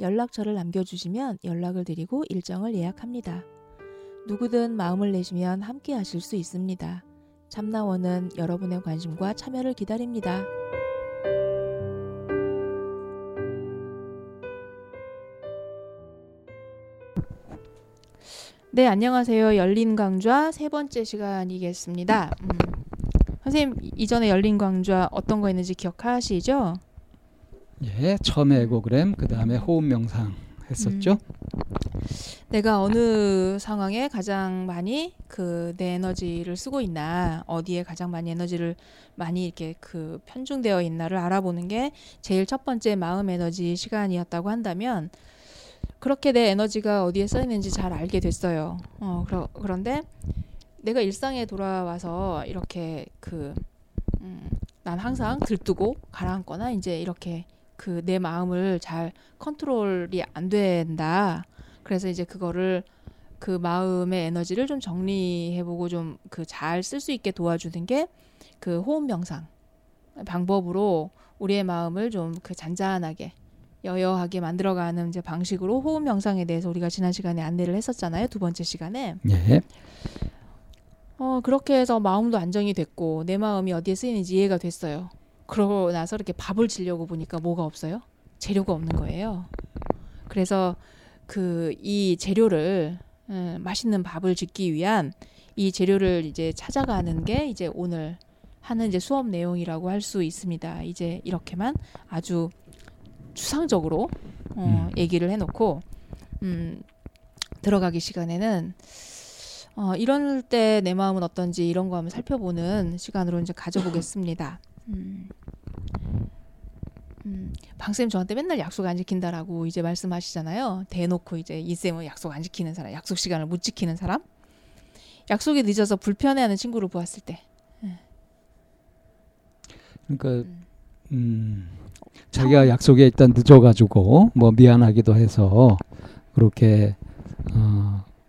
연락처를 남겨주시면 연락을 드리고 일정을 예약합니다. 누구든 마음을 내시면 함께 하실 수 있습니다. 참나원은 여러분의 관심과 참여를 기다립니다. 네, 안녕하세요. 열린 강좌 세 번째 시간이겠습니다. 선생님, 이전에 열린 강좌 어떤 거 있는지 기억하시죠? 예, 처음에 에고그램, 그 다음에 호흡 명상 했었죠. 내가 어느 상황에 가장 많이 내 에너지를 쓰고 있나, 어디에 가장 많이 에너지를 이렇게 편중되어 있나를 알아보는 게 제일 첫 번째 마음 에너지 시간이었다고 한다면, 그렇게 내 에너지가 어디에 써 있는지 잘 알게 됐어요. 그런데 내가 일상에 돌아와서 이렇게 난 항상 들뜨고 가라앉거나 이제 이렇게 내 마음을 잘 컨트롤이 안 된다. 그래서 이제 그거를 마음의 에너지를 좀 정리해보고 좀 잘 쓸 수 있게 도와주는 게 호흡 명상 방법으로 우리의 마음을 좀 잔잔하게 여여하게 만들어가는 이제 방식으로 호흡 명상에 대해서 우리가 지난 시간에 안내를 했었잖아요. 두 번째 시간에. 네. 그렇게 해서 마음도 안정이 됐고 내 마음이 어디에 쓰이는지 이해가 됐어요. 그러고 나서 이렇게 밥을 지려고 보니까 뭐가 없어요? 재료가 없는 거예요. 그래서 이 재료를 맛있는 밥을 짓기 위한 이 재료를 이제 찾아가는 게 이제 오늘 하는 이제 수업 내용이라고 할 수 있습니다. 이제 이렇게만 아주 추상적으로 얘기를 해놓고 들어가기 시간에는 이럴 때 내 마음은 어떤지 이런 거 한번 살펴보는 시간으로 이제 가져보겠습니다. 방쌤 저한테 맨날 약속 안 지킨다라고 이제 말씀하시잖아요. 대놓고 이제 이쌤은 약속 안 지키는 사람, 약속 시간을 못 지키는 사람, 약속이 늦어서 불편해하는 친구를 보았을 때. 그러니까 자기가 약속에 일단 늦어가지고 뭐 미안하기도 해서 그렇게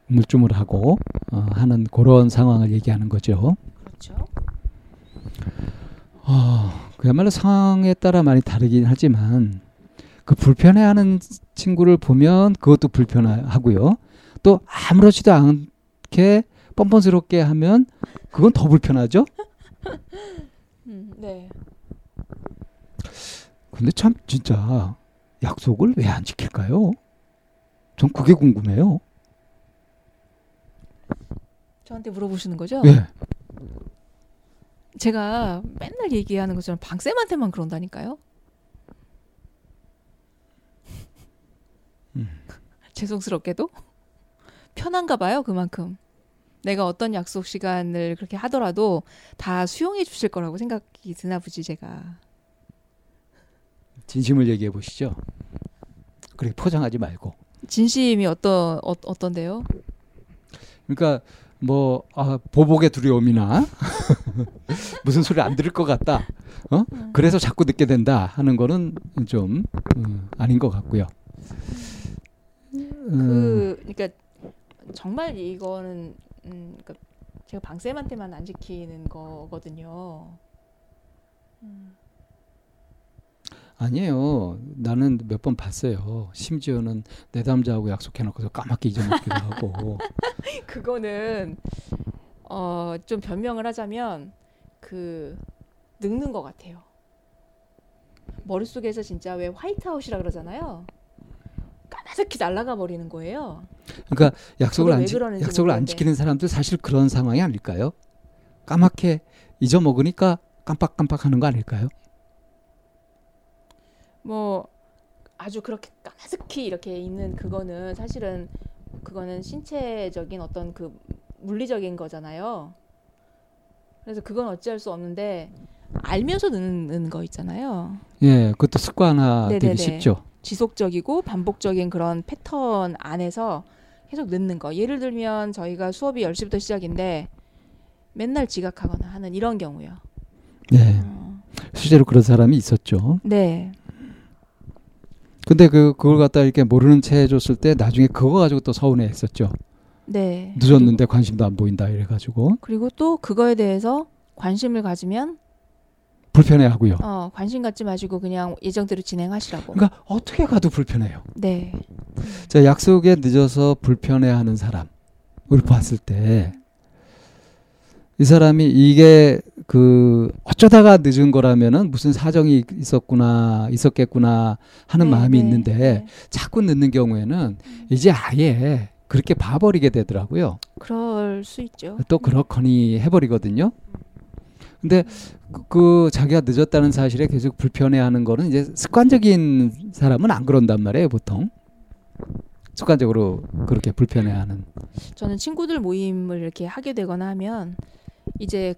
우물쭈물하고 하는 그런 상황을 얘기하는 거죠. 그렇죠. 그야말로 상황에 따라 많이 다르긴 하지만 불편해하는 친구를 보면 그것도 불편하고요. 또 아무렇지도 않게 뻔뻔스럽게 하면 그건 더 불편하죠. 네. 근데 참 진짜 약속을 왜 안 지킬까요? 전 그게 궁금해요. 저한테 물어보시는 거죠? 네. 제가 맨날 얘기하는 것처럼 방쌤한테만 그런다니까요. 죄송스럽게도 편한가 봐요. 그만큼 내가 어떤 약속 시간을 그렇게 하더라도 다 수용해 주실 거라고 생각이 드나 보지. 제가 진심을 얘기해 보시죠. 그렇게 포장하지 말고. 진심이 어떤데요? 그러니까 보복의 두려움이나 무슨 소리 안 들을 것 같다. 그래서 자꾸 늦게 된다 하는 거는 좀 아닌 것 같고요. 그러니까 정말 이거는 그러니까 제가 방쌤한테만 안 지키는 거거든요. 아니에요. 나는 몇 번 봤어요. 심지어는 내담자하고 약속해놓고서 까맣게 잊어먹기도 하고. 그거는 좀 변명을 하자면 늙는 것 같아요. 머릿속에서 진짜 왜 화이트아웃이라 그러잖아요. 까맣게 날아가 버리는 거예요. 그러니까 약속을 안 지키는 사람도 사실 그런 상황이 아닐까요? 까맣게 잊어먹으니까 깜빡깜빡하는 거 아닐까요? 아주 그렇게 까맣게 이렇게 있는 그거는 사실은 그거는 신체적인 어떤 물리적인 거잖아요. 그래서 그건 어찌할 수 없는데 알면서 느는 거 있잖아요. 예, 그것도 습관화 되기 쉽죠. 지속적이고 반복적인 그런 패턴 안에서 계속 늦는 거. 예를 들면 저희가 수업이 10시부터 시작인데 맨날 지각하거나 하는 이런 경우요. 네. 실제로 그런 사람이 있었죠. 네. 근데 그걸 갖다 이렇게 모르는 채 해줬을 때 나중에 그거 가지고 또 서운해했었죠. 네. 늦었는데 관심도 안 보인다 이래가지고. 그리고 또 그거에 대해서 관심을 가지면 불편해하고요. 관심 갖지 마시고 그냥 예정대로 진행하시라고. 그러니까 어떻게 가도 불편해요. 네. 자, 약속에 늦어서 불편해하는 사람을 봤을 때 이 사람이 이게 그 어쩌다가 늦은 거라면은 무슨 사정이 있었겠구나 하는 마음이 있는데 자꾸 늦는 경우에는 이제 아예 그렇게 봐버리게 되더라고요. 그럴 수 있죠. 또 그렇거니 해버리거든요. 근데 그 자기가 늦었다는 사실에 계속 불편해하는 거는 이제 습관적인 사람은 안 그런단 말이에요. 보통 습관적으로 그렇게 불편해하는. 저는 친구들 모임을 이렇게 하게 되거나 하면 이제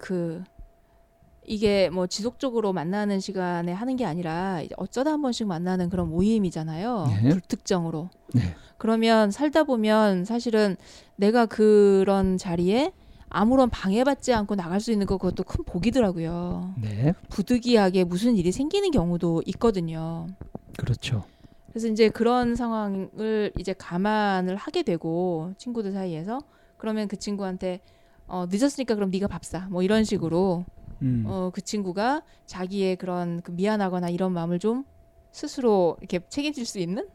이게 뭐 지속적으로 만나는 시간에 하는 게 아니라 어쩌다 한 번씩 만나는 그런 모임이잖아요. 네. 불특정으로. 네. 그러면 살다 보면 사실은 내가 그런 자리에 아무런 방해받지 않고 나갈 수 있는 거, 그것도 큰 복이더라고요. 네. 부득이하게 무슨 일이 생기는 경우도 있거든요. 그렇죠. 그래서 이제 그런 상황을 이제 감안을 하게 되고 친구들 사이에서 그러면 그 친구한테 늦었으니까 그럼 네가 밥 사. 뭐 이런 식으로 그 친구가 자기의 그런 그 미안하거나 이런 마음을 좀 스스로 이렇게 책임질 수 있는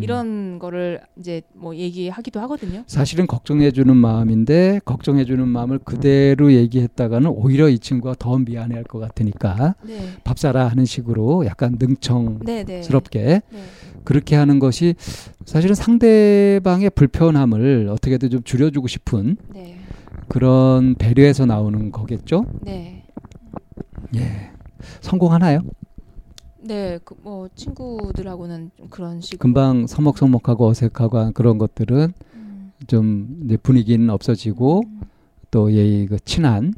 이런 거를 이제 뭐 얘기하기도 하거든요. 사실은 걱정해주는 마음인데 걱정해주는 마음을 그대로 얘기했다가는 오히려 이 친구가 더 미안해할 것 같으니까 밥 사라 하는 식으로 약간 능청스럽게 그렇게 하는 것이 사실은 상대방의 불편함을 어떻게든 좀 줄여주고 싶은 그런 배려에서 나오는 거겠죠. 네. 예. 성공하나요? 네, 그 뭐 친구들하고는 좀 그런 식으로 금방 서먹서먹하고 어색하고 한 그런 것들은 좀 이제 분위기는 없어지고 또 예의 그 친한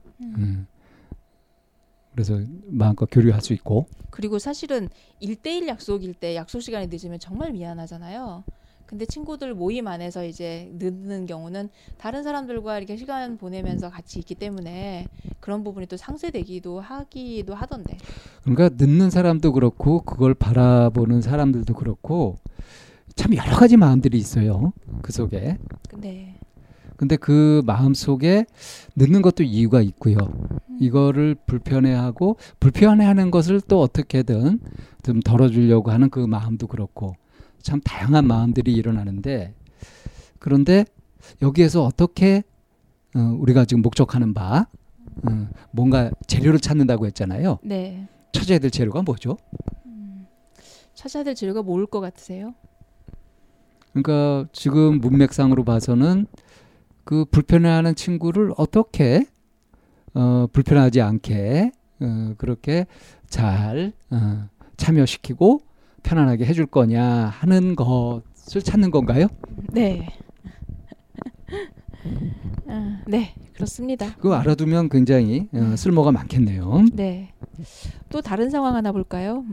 그래서 마음껏 교류할 수 있고. 그리고 사실은 1대1 약속일 때 약속 시간이 늦으면 정말 미안하잖아요. 근데 친구들 모임 안에서 이제 늦는 경우는 다른 사람들과 이렇게 시간 보내면서 같이 있기 때문에 그런 부분이 또 상쇄되기도 하기도 하던데. 그러니까 늦는 사람도 그렇고 그걸 바라보는 사람들도 그렇고 참 여러 가지 마음들이 있어요. 그 속에. 네. 근데 그 마음 속에 늦는 것도 이유가 있고요. 이거를 불편해하고 불편해하는 것을 또 어떻게든 좀 덜어주려고 하는 그 마음도 그렇고 참 다양한 마음들이 일어나는데, 그런데 여기에서 어떻게 우리가 지금 목적하는 바 뭔가 재료를 찾는다고 했잖아요. 네. 찾아야 될 재료가 뭐죠? 찾아야 될 재료가 뭘 것 같으세요? 그러니까 지금 문맥상으로 봐서는 그 불편해하는 친구를 어떻게 불편하지 않게 그렇게 잘 참여시키고 편안하게 해줄 거냐 하는 것을 찾는 건가요? 네. 네, 그렇습니다. 그거 알아두면 굉장히 쓸모가 많겠네요. 네. 또 다른 상황 하나 볼까요?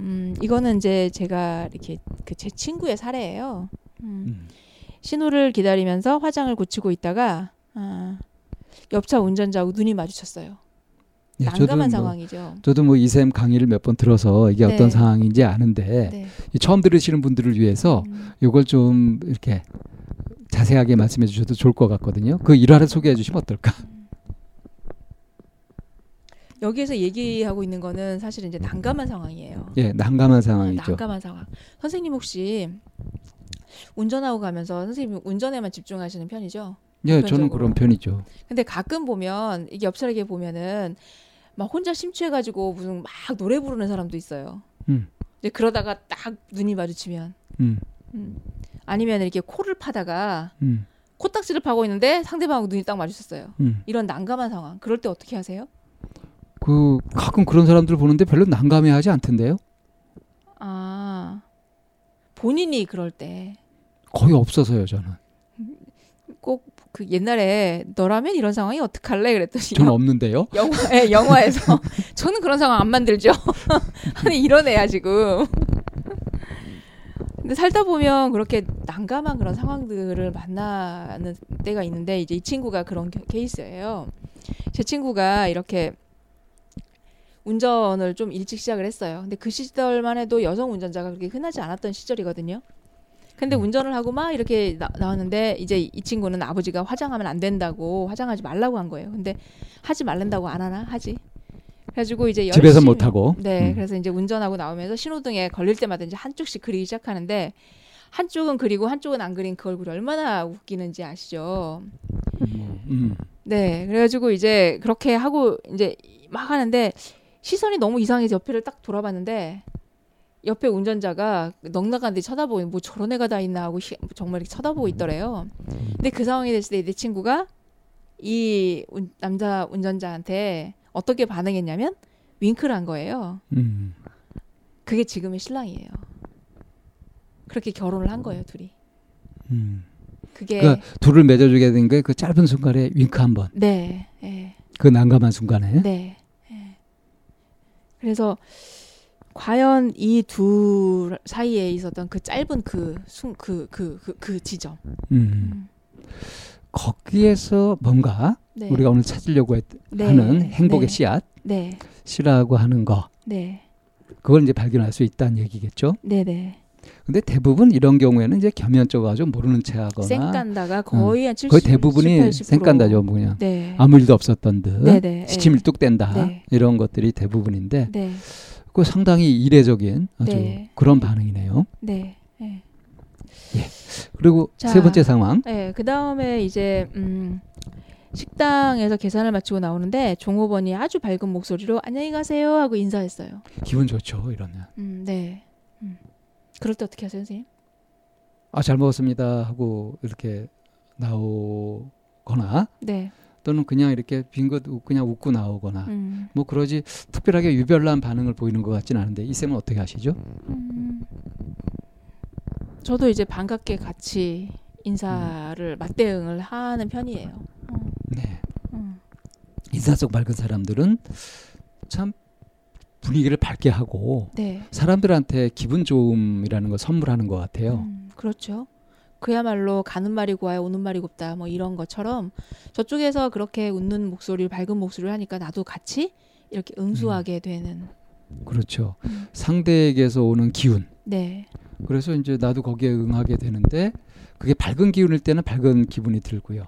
이거는 이제 제가 이렇게 제 친구의 사례예요. 신호를 기다리면서 화장을 고치고 있다가 옆차 운전자하고 눈이 마주쳤어요. 예, 난감한 상황이죠. 저도 뭐 이샘 강의를 몇 번 들어서 이게 어떤 상황인지 아는데 처음 들으시는 분들을 위해서 이걸 좀 이렇게 자세하게 말씀해 주셔도 좋을 것 같거든요. 그 일화를 소개해 주시면 어떨까? 여기에서 얘기하고 있는 거는 사실 이제 난감한 상황이에요. 예, 난감한 상황이죠. 난감한 상황. 선생님 혹시 운전하고 가면서 선생님 운전에만 집중하시는 편이죠? 예, 저는 그런 편이죠. 근데 가끔 보면 이게 옆차례에 보면은 막 혼자 심취해가지고 무슨 막 노래 부르는 사람도 있어요. 이제 그러다가 딱 눈이 마주치면, 아니면 이렇게 코를 파다가 코딱지를 파고 있는데 상대방하고 눈이 딱 마주쳤어요. 이런 난감한 상황. 그럴 때 어떻게 하세요? 그 가끔 그런 사람들 보는데 별로 난감해하지 않던데요? 아, 본인이 그럴 때 거의 없어서요, 저는. 꼭 그 옛날에 너라면 이런 상황이 어떡할래 그랬더니 저는 없는데요. 영화에서 저는 그런 상황 안 만들죠. 아니 이런 애야 지금. 근데 살다 보면 그렇게 난감한 그런 상황들을 만나는 때가 있는데, 이제 이 친구가 그런 케이스예요. 제 친구가 이렇게 운전을 좀 일찍 시작을 했어요. 근데 그 시절만 해도 여성 운전자가 그렇게 흔하지 않았던 시절이거든요. 근데 운전을 하고 막 이렇게 나왔는데, 이제 이 친구는 아버지가 화장하면 안 된다고, 화장하지 말라고 한 거예요. 근데 하지 말란다고 안 하나? 하지. 그래가지고 이제 집에서 못 하고. 네, 그래서 이제 운전하고 나오면서 신호등에 걸릴 때마다 이제 한쪽씩 그리기 시작하는데, 한쪽은 그리고 한쪽은 안 그린 그 얼굴이 얼마나 웃기는지 아시죠? 네, 그래가지고 이제 그렇게 하고 이제 막 하는데, 시선이 너무 이상해서 옆에를 딱 돌아봤는데, 옆에 운전자가 넉넉한데 쳐다보고, 뭐 저런 애가 다 있나 하고 정말 이렇게 쳐다보고 있더래요. 근데 그 상황이 됐을 때 내 친구가 이 남자 운전자한테 어떻게 반응했냐면 윙크를 한 거예요. 그게 지금의 신랑이에요. 그렇게 결혼을 한 거예요, 둘이. 그게 그러니까 둘을 맺어주게 된 게 그 짧은 순간에 윙크 한 번. 네. 예. 그 난감한 순간에. 네. 예. 그래서 과연 이 둘 사이에 있었던 그 짧은 그 지점. 거기에서 뭔가 네. 우리가 오늘 찾으려고 하는 행복의 씨앗, 씨라고 하는 거, 그걸 이제 발견할 수 있다는 얘기겠죠. 네네. 근데 대부분 이런 경우에는 이제 겸연쩍어서 모르는 체하거나 생간다가 거의 한 70%, 거의 대부분이 생간다죠, 그냥 아무 일도 없었던 듯, 시침을 뚝 뗀다 이런 것들이 대부분인데, 그 상당히 이례적인 아주 그런 반응이네요. 네. 네. 예. 그리고 자, 세 번째 상황. 네, 그 다음에 이제 식당에서 계산을 마치고 나오는데 종업원이 아주 밝은 목소리로 안녕히 가세요 하고 인사했어요. 기분 좋죠, 이러면. 네. 그럴 때 어떻게 하세요, 선생님? 아, 잘 먹었습니다 하고 이렇게 나오거나. 네. 또는 그냥 이렇게 빙긋 그냥 웃고 나오거나 뭐 그러지 특별하게 유별난 반응을 보이는 것 같지는 않은데, 이 쌤은 어떻게 하시죠? 저도 이제 반갑게 같이 인사를 맞대응을 하는 편이에요. 네. 인사 속 밝은 사람들은 참 분위기를 밝게 하고 사람들한테 기분 좋음이라는 걸 선물하는 것 같아요. 그렇죠. 그야말로 가는 말이 고와야 오는 말이 곱다, 뭐 이런 것처럼 저쪽에서 그렇게 웃는 목소리를, 밝은 목소리를 하니까 나도 같이 이렇게 응수하게 되는. 그렇죠. 상대에게서 오는 기운. 네. 그래서 이제 나도 거기에 응하게 되는데, 그게 밝은 기운일 때는 밝은 기분이 들고요.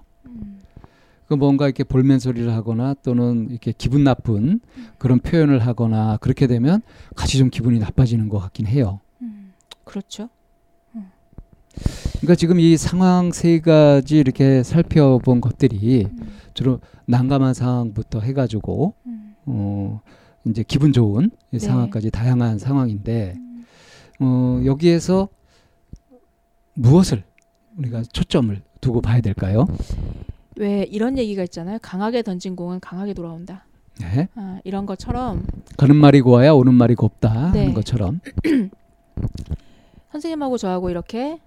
그 뭔가 이렇게 볼멘 소리를 하거나 또는 이렇게 기분 나쁜 그런 표현을 하거나 그렇게 되면 같이 좀 기분이 나빠지는 것 같긴 해요. 그렇죠. 그러니까 지금 이 상황 세 가지 이렇게 살펴본 것들이 주로 난감한 상황부터 해가지고 이제 기분 좋은 상황까지 다양한 상황인데 여기에서 무엇을 우리가 초점을 두고 봐야 될까요? 왜 이런 얘기가 있잖아요. 강하게 던진 공은 강하게 돌아온다. 네. 아, 이런 것처럼 가는 말이 고와야 오는 말이 곱다 하는 것처럼 선생님하고 저하고 이렇게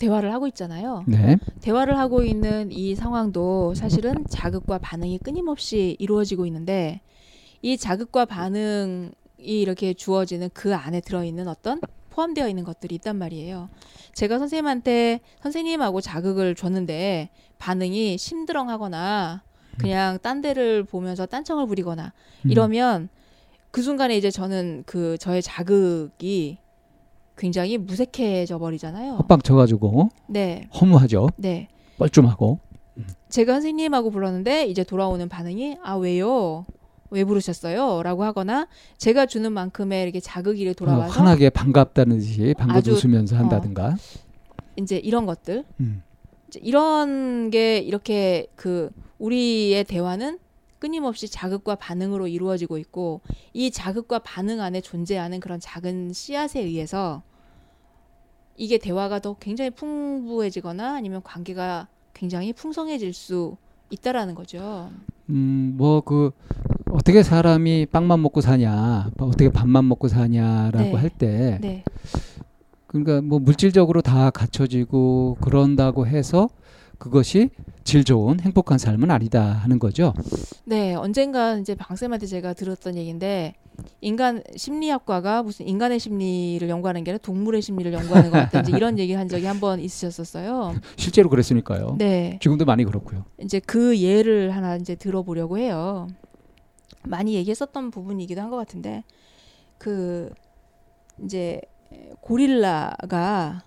대화를 하고 있잖아요. 네. 대화를 하고 있는 이 상황도 사실은 자극과 반응이 끊임없이 이루어지고 있는데, 이 자극과 반응이 이렇게 주어지는 그 안에 들어있는 어떤 포함되어 있는 것들이 있단 말이에요. 제가 선생님하고 자극을 줬는데 반응이 심드렁하거나 그냥 딴 데를 보면서 딴청을 부리거나 이러면 그 순간에 이제 저는 그 저의 자극이 굉장히 무색해져 버리잖아요. 헛박 쳐가지고. 네. 허무하죠. 네. 뻘쭘하고. 제가 선생님하고 불렀는데 이제 돌아오는 반응이 아 왜요? 왜 부르셨어요? 라고 하거나, 제가 주는 만큼의 이렇게 자극이 돌아와서 환하게 반갑다는 듯이 반갑게 웃으면서 한다든가. 이제 이런 것들. 이제 이런 게 이렇게 그 우리의 대화는 끊임없이 자극과 반응으로 이루어지고 있고, 이 자극과 반응 안에 존재하는 그런 작은 씨앗에 의해서 이게 대화가 더 굉장히 풍부해지거나 아니면 관계가 굉장히 풍성해질 수 있다라는 거죠. 뭐 그 어떻게 사람이 빵만 먹고 사냐, 어떻게 밥만 먹고 사냐라고 할 때, 그러니까 뭐 물질적으로 다 갖춰지고 그런다고 해서 그것이 질 좋은 행복한 삶은 아니다 하는 거죠. 네, 언젠가 이제 방쌤한테 제가 들었던 얘기인데, 인간 심리학과가 무슨 인간의 심리를 연구하는 게 아니라 동물의 심리를 연구하는 것 같다, 이제 이런 얘기를 한 적이 한 번 있으셨었어요. 실제로 그랬으니까요. 네. 지금도 많이 그렇고요. 이제 그 예를 하나 이제 들어보려고 해요. 많이 얘기했었던 부분이기도 한 것 같은데, 그 이제 고릴라가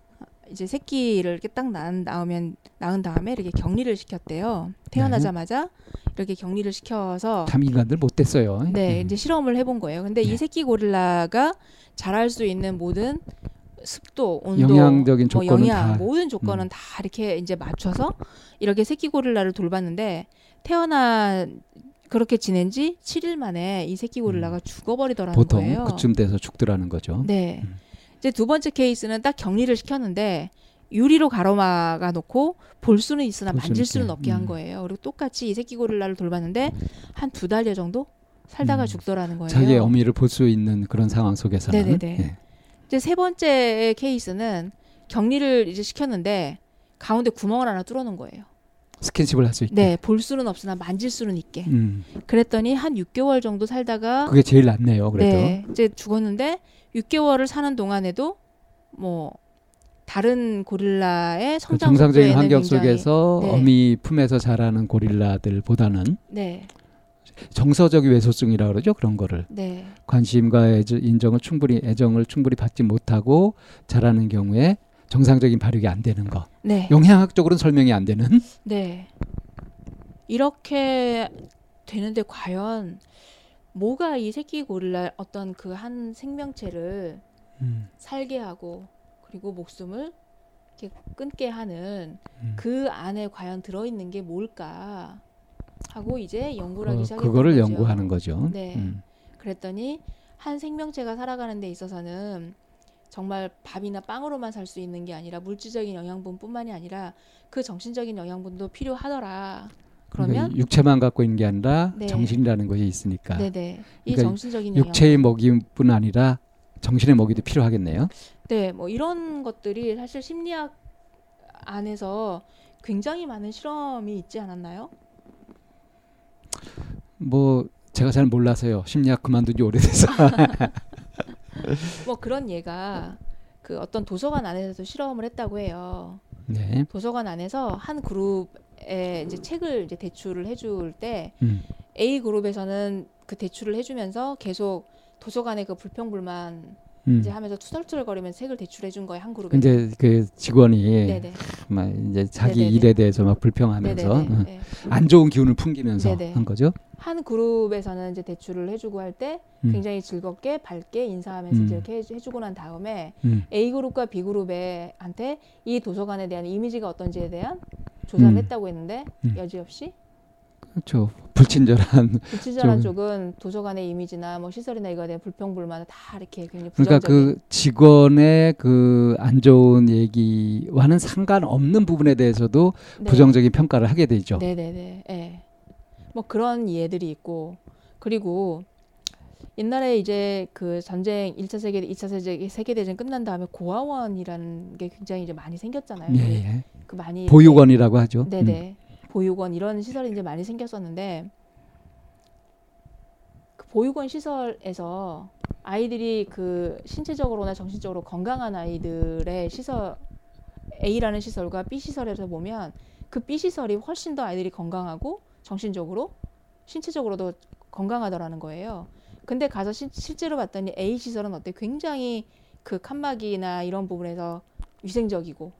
이제 새끼를 이렇게 딱 낳은 다음에 이렇게 격리를 시켰대요. 태어나자마자. 네. 이렇게 격리를 시켜서 참 인간들 못됐어요. 네, 이제 실험을 해본 거예요. 근데 네. 이 새끼 고릴라가 자랄 수 있는 모든 습도, 온도, 영양적인 조건은 영양, 다 모든 조건은 다 이렇게 이제 맞춰서 이렇게 새끼 고릴라를 돌봤는데, 태어나 그렇게 지낸 지 7일 만에 이 새끼 고릴라가 죽어버리더라는 보통 거예요. 보통 그쯤 돼서 죽더라는 거죠. 네. 이제 두 번째 케이스는 딱 격리를 시켰는데 유리로 가로막아 놓고 볼 수는 있으나 만질 수는 없게 한 거예요. 그리고 똑같이 이 새끼 고릴라를 돌봤는데 한 2달여 정도 살다가 죽더라는 거예요. 자기의 어미를 볼 수 있는 그런 상황 속에서는. 네네네. 예. 이제 세 번째 케이스는 격리를 이제 시켰는데 가운데 구멍을 하나 뚫어 놓은 거예요. 스킨십을 할 수 있게. 네, 볼 수는 없으나 만질 수는 있게. 그랬더니 한 6개월 정도 살다가. 그게 제일 낫네요. 그래도. 네, 이제 죽었는데 6개월을 사는 동안에도 뭐. 다른 고릴라의 성장 정상적인 환경 속에서 네. 어미 품에서 자라는 고릴라들보다는 네. 정서적인 외소증이라고 그러죠. 그런 거를 네. 관심과 애정을 충분히 받지 못하고 자라는 경우에 정상적인 발육이 안 되는 거. 네. 영양학적으로는 설명이 안 되는. 네. 이렇게 되는데 과연 뭐가 이 새끼 고릴라 어떤 그 한 생명체를 살게 하고 그리고 목숨을 이렇게 끊게 하는 그 안에 과연 들어있는 게 뭘까 하고 이제 연구를 하기 시작했던 거죠. 그거를 연구하는 거죠. 네. 그랬더니 한 생명체가 살아가는 데 있어서는 정말 밥이나 빵으로만 살 수 있는 게 아니라 물질적인 영양분뿐만이 아니라 그 정신적인 영양분도 필요하더라. 그러면 육체만 갖고 있는 게 아니라 네. 정신이라는 것이 있으니까. 네네. 이 그러니까 정신적인 육체의 먹이뿐 아니라 정신의 먹이도 필요하겠네요. 네, 뭐 이런 것들이 사실 심리학 안에서 굉장히 많은 실험이 있지 않았나요? 뭐 제가 잘 몰라서요. 심리학 그만둔 지 오래돼서. 뭐 그런 예가 그 어떤 도서관 안에서도 실험을 했다고 해요. 네. 도서관 안에서 한 그룹에 이제 책을 이제 대출을 해줄 때 A 그룹에서는 그 대출을 해주면서 계속 도서관의 그 불평불만 이제 하면서 투덜투덜거리면서 책을 대출해 준 거예요. 한 그룹에. 이제 그 직원이 네네. 막 이제 자기 네네네. 일에 대해서 막 불평하면서 네. 안 좋은 기운을 풍기면서 네네. 한 거죠. 한 그룹에서는 이제 대출을 해주고 할 때 굉장히 즐겁게 밝게 인사하면서 이렇게 해주고 난 다음에 A 그룹과 B 그룹한테 이 도서관에 대한 이미지가 어떤지에 대한 조사를 했다고 했는데 여지없이. 그렇죠. 불친절한 쪽은 도서관의 이미지나 뭐 시설이나 이거에 대한 불평불만을 다 이렇게 굉장히 부정적인. 그러니까 그 직원의 그 안 좋은 얘기와는 상관없는 부분에 대해서도 네. 부정적인 평가를 하게 되죠. 네네네. 네. 뭐 그런 예들이 있고, 그리고 옛날에 이제 그 전쟁 1차 세계, 2차 세계 대전 끝난 다음에 고아원이라는 게 굉장히 이제 많이 생겼잖아요. 예. 그 많이 보육원이라고 하죠. 네네. 보육원 이런 시설이 이제 많이 생겼었는데, 그 보육원 시설에서 아이들이 그 신체적으로나 정신적으로 건강한 아이들의 시설 A라는 시설과 B 시설에서 보면 그 B 시설이 훨씬 더 아이들이 건강하고 정신적으로 신체적으로도 건강하더라는 거예요. 근데 가서 실제로 봤더니 A 시설은 어때? 굉장히 그 칸막이나 이런 부분에서 위생적이고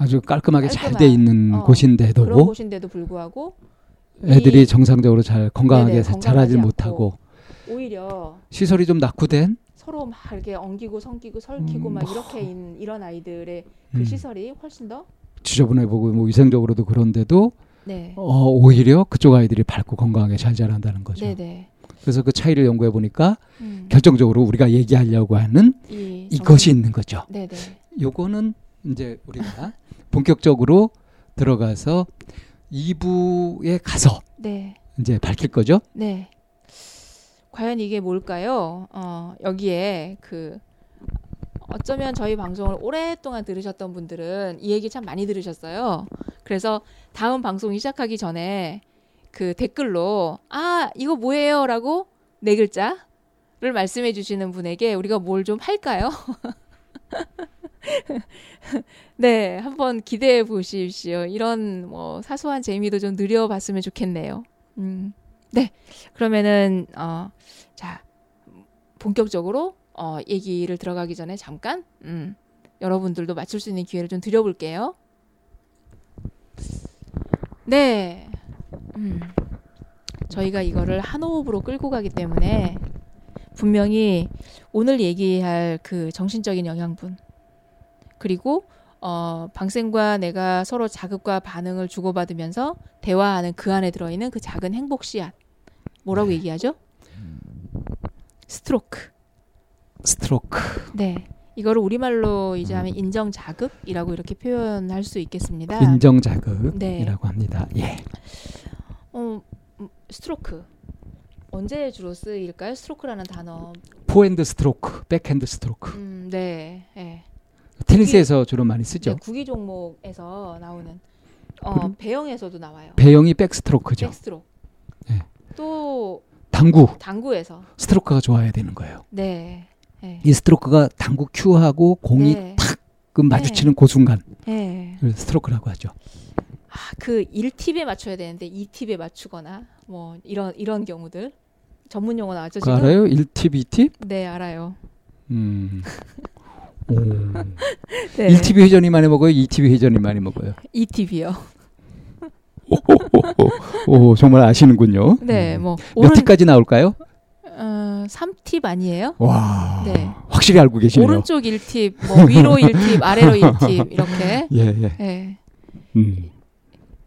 아주 깔끔하게 잘 돼 있는 곳인데도 그런 곳인데도 불구하고 애들이 정상적으로 잘 건강하게 자라지 못하고 오히려 시설이 좀 낙후된 서로 막 이렇게 엉기고 성기고 설키고 막 이렇게 이런 아이들의 그 시설이 훨씬 더 지저분해 보고 뭐 위생적으로도 그런데도 네. 오히려 그쪽 아이들이 밝고 건강하게 잘 자란다는 거죠. 네네. 그래서 그 차이를 연구해 보니까 결정적으로 우리가 얘기하려고 하는 이것이 있는 거죠. 네네. 요거는 이제 우리가 본격적으로 들어가서 2부에 가서 네. 이제 밝힐 거죠. 네. 과연 이게 뭘까요? 여기에 그 어쩌면 저희 방송을 오랫동안 들으셨던 분들은 이 얘기 참 많이 들으셨어요. 그래서 다음 방송이 시작하기 전에 그 댓글로 아 이거 뭐예요? 라고 네 글자를 말씀해 주시는 분에게 우리가 뭘 좀 할까요? 네, 한번 기대해 보십시오. 이런 뭐 사소한 재미도 좀 느려봤으면 좋겠네요. 네, 그러면은 자 본격적으로 얘기를 들어가기 전에 잠깐 여러분들도 맞출 수 있는 기회를 좀 드려볼게요. 네, 저희가 이거를 한 호흡으로 끌고 가기 때문에 분명히 오늘 얘기할 그 정신적인 영양분 그리고 방생과 내가 서로 자극과 반응을 주고받으면서 대화하는 그 안에 들어있는 그 작은 행복 씨앗 뭐라고 얘기하죠? 스트로크. 네, 이거를 우리말로 이제 하면 인정자극이라고 이렇게 표현할 수 있겠습니다. 인정자극이라고 네. 합니다. 예. 스트로크 언제 주로 쓰일까요? 스트로크라는 단어. 포핸드 스트로크, 백핸드 스트로크. 네. 네. 테니스에서 주로 많이 쓰죠. 네, 구기 종목에서 나오는 배영에서도 나와요. 배영이 백스트로크죠. 백스트로크. 네. 또 당구에서 스트로크가 좋아야 되는 거예요. 네. 네. 이 스트로크가 당구 큐하고 공이 네. 탁 마주치는 네. 그 순간 네. 스트로크라고 하죠. 아, 그 1팁에 맞춰야 되는데 2팁에 맞추거나 뭐 이런 경우들 전문 용어 나왔죠 지금? 알아요? 1팁, 2팁? 네, 알아요. 네. 1TV 회전이 많이 먹어요? 2TV 회전이 많이 먹어요? 2TV요. 오, 정말 아시는군요. 네, 뭐 몇 팁까지 나올까요? 3팁 아니에요? 와, 네. 확실히 알고 계시네요. 오른쪽 1팁, 뭐 위로 1팁, 아래로 1팁 이렇게. 예. 네.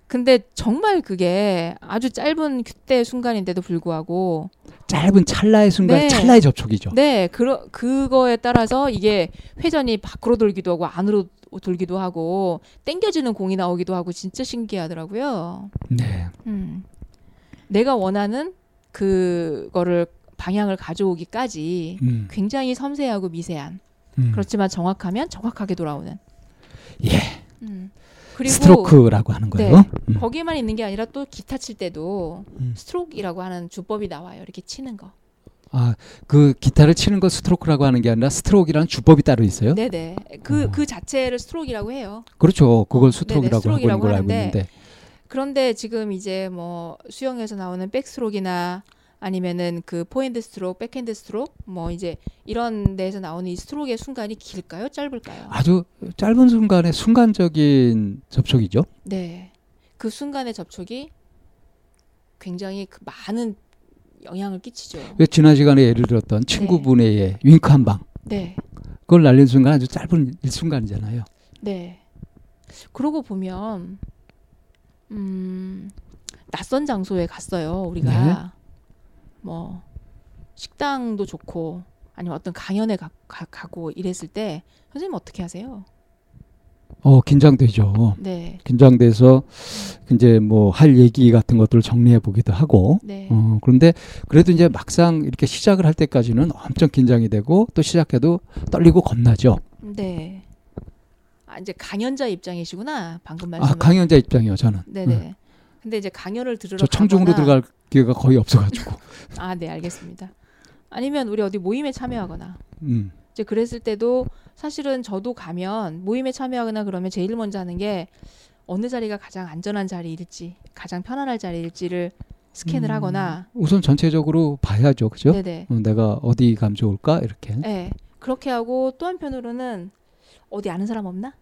근데 정말 그게 아주 짧은 그때 순간인데도 불구하고 짧은 찰나의 순간, 네. 찰나의 접촉이죠. 네, 그거에 따라서 이게 회전이 밖으로 돌기도 하고 안으로 돌기도 하고 땡겨지는 공이 나오기도 하고 진짜 신기하더라고요. 네. 내가 원하는 그거를 방향을 가져오기까지 굉장히 섬세하고 미세한 그렇지만 정확하면 정확하게 돌아오는. 예. 그리고 스트로크라고 하는 거예요. 네, 거기에만 있는 게 아니라 또 기타 칠 때도 스트로크라고 하는 주법이 나와요. 이렇게 치는 거. 아, 그 기타를 치는 거 스트로크라고 하는 게 아니라 스트로크라는 주법이 따로 있어요? 네네. 그 자체를 스트로크라고 해요. 그렇죠. 그걸 스트로크라고 스트로크라고 하는 걸 알고 있는데. 그런데 지금 이제 뭐 수영에서 나오는 백스트로크나 아니면은 그 포핸드 스트로크, 백핸드 스트로크 뭐 이제 이런 데에서 나오는 이 스트로크의 순간이 길까요? 짧을까요? 아주 짧은 순간에 순간적인 접촉이죠. 네. 그 순간의 접촉이 굉장히 그 많은 영향을 끼치죠. 지난 시간에 예를 들었던 친구분의 네. 윙크 한 방. 네. 그걸 날린 순간 아주 짧은 일순간이잖아요. 네. 그러고 보면 낯선 장소에 갔어요. 우리가. 네. 뭐 식당도 좋고 아니면 어떤 강연에 가고 이랬을 때 선생님 어떻게 하세요? 긴장되죠. 네. 긴장돼서 이제 뭐 할 얘기 같은 것들을 정리해 보기도 하고. 네. 그런데 그래도 이제 막상 이렇게 시작을 할 때까지는 엄청 긴장이 되고 또 시작해도 떨리고 겁나죠. 네. 아, 이제 강연자 입장이시구나. 방금 말씀. 아, 강연자 입장이요, 저는. 네네. 근데 이제 강연을 들으러 저 청중으로 들어갈 기회가 거의 없어가지고. 아, 네, 알겠습니다. 아니면 우리 어디 모임에 참여하거나. 이제 그랬을 때도 사실은 저도 가면 모임에 참여하거나 그러면 제일 먼저 하는 게 어느 자리가 가장 안전한 자리일지, 가장 편안할 자리일지를 스캔을 하거나. 우선 전체적으로 봐야죠, 그죠? 네네. 내가 어디 가면 좋을까 이렇게. 네, 그렇게 하고 또 한편으로는 어디 아는 사람 없나?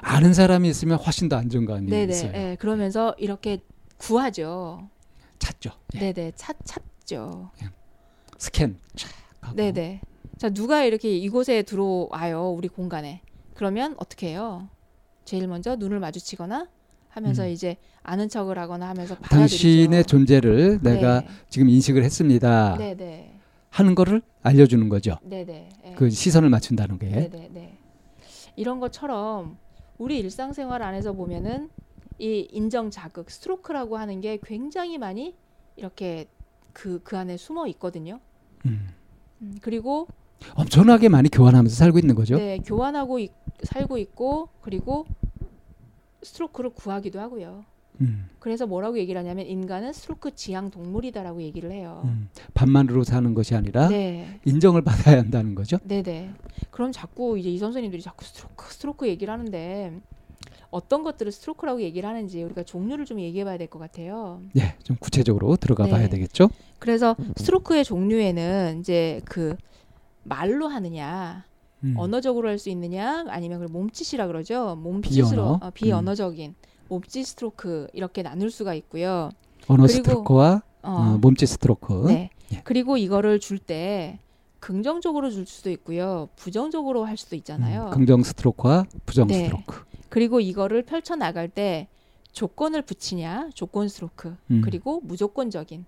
아는 사람이 있으면 훨씬 더 안정감이 네네, 있어요. 예, 그러면서 이렇게 구하죠. 찾죠. 예. 네네, 찾죠. 예. 스캔 쫙 하고. 네네. 자, 누가 이렇게 이곳에 들어와요, 우리 공간에. 그러면 어떻게 해요? 제일 먼저 눈을 마주치거나 하면서 이제 아는 척을 하거나 하면서 받아들이죠. 당신의 존재를 내가 네. 지금 인식을 했습니다. 네네. 하는 거를 알려주는 거죠. 네네. 예. 그 시선을 맞춘다는 게. 네네. 이런 것처럼 우리 일상생활 안에서 보면은 이 인정자극, 스트로크라고 하는 게 굉장히 많이 이렇게 그 안에 숨어 있거든요. 그리고 엄청나게 많이 교환하면서 살고 있는 거죠. 네, 교환하고 살고 있고 그리고 스트로크를 구하기도 하고요. 그래서 뭐라고 얘기를 하냐면 인간은 스트로크 지향 동물이다라고 얘기를 해요. 반만으로 사는 것이 아니라 네. 인정을 받아야 한다는 거죠. 네네. 그럼 자꾸 이제 이 선생님들이 자꾸 스트로크 얘기를 하는데 어떤 것들을 스트로크라고 얘기를 하는지 우리가 종류를 좀 얘기해봐야 될 것 같아요. 네, 좀 구체적으로 들어가봐야 네. 되겠죠. 그래서 스트로크의 종류에는 이제 그 말로 하느냐, 언어적으로 할 수 있느냐, 아니면 그 몸짓이라 그러죠. 몸짓으로 비언어적인. 몸짓 스트로크 이렇게 나눌 수가 있고요. 언어 스트로크와 몸짓 스트로크. 네. 예. 그리고 이거를 줄 때 긍정적으로 줄 수도 있고요. 부정적으로 할 수도 있잖아요. 긍정 스트로크와 부정 네. 스트로크. 그리고 이거를 펼쳐나갈 때 조건을 붙이냐, 조건 스트로크. 그리고 무조건적인.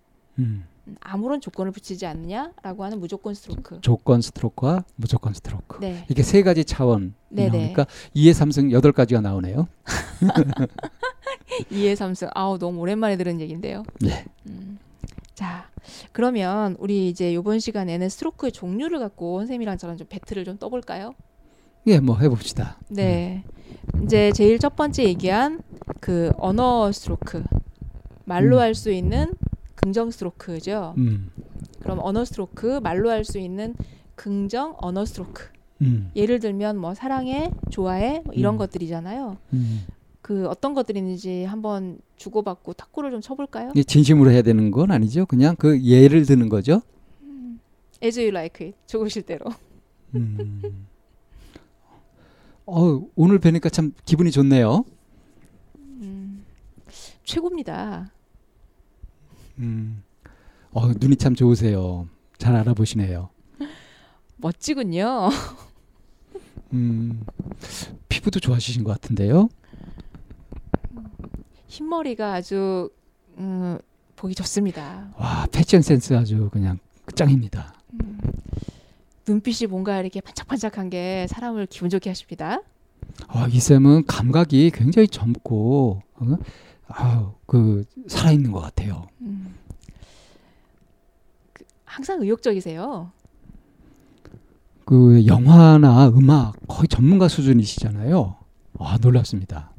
아무런 조건을 붙이지 않느냐라고 하는 무조건 스트로크. 조건 스트로크와 무조건 스트로크. 네. 이게 세 가지 차원. 그러니까 2의 3승 8가지가 나오네요. 2의 3승. 아우 너무 오랜만에 들은 얘기인데요. 네. 자, 그러면 우리 이제 이번 시간에는 스트로크의 종류를 갖고 선생님이랑 저랑 좀 배틀을 좀 떠볼까요? 예, 뭐 해봅시다. 네. 이제 제일 첫 번째 얘기한 그 언어 스트로크. 말로 할 수 있는 긍정 스트로크죠. 그럼 언어 스트로크, 말로 할 수 있는 긍정 언어 스트로크. 예를 들면 뭐 사랑해, 좋아해 뭐 이런 것들이잖아요. 그 어떤 것들이 있는지 한번 주고받고 탁구를 좀 쳐볼까요? 예, 진심으로 해야 되는 건 아니죠. 그냥 그 예를 드는 거죠. As you like it. 좋으실 대로. 오늘 뵈니까 참 기분이 좋네요. 최고입니다. 눈이 참 좋으세요. 잘 알아보시네요. 멋지군요. 피부도 좋아지신 것 같은데요. 흰머리가 아주 보기 좋습니다. 와, 패션 센스 아주 그냥 짱입니다. 눈빛이 뭔가 이렇게 반짝반짝한 게 사람을 기분 좋게 하십니다. 이 쌤은 감각이 굉장히 젊고 살아있는 것 같아요. 항상 의욕적이세요. 그 영화나 음악 거의 전문가 수준이시잖아요. 놀랍습니다.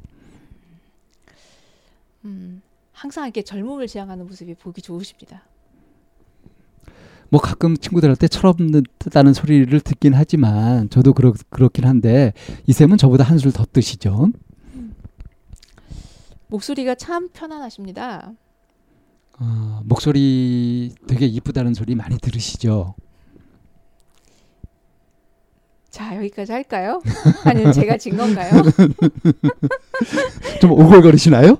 항상 이렇게 젊음을 지향하는 모습이 보기 좋으십니다. 뭐 가끔 친구들한테 철없다는 소리를 듣긴 하지만 저도 그렇긴 한데 이 쌤은 저보다 한술 더 뜨시죠. 목소리가 참 편안하십니다. 목소리 되게 이쁘다는 소리 많이 들으시죠? 자, 여기까지 할까요? 아니면 제가 진 건가요? 좀 오글거리시나요?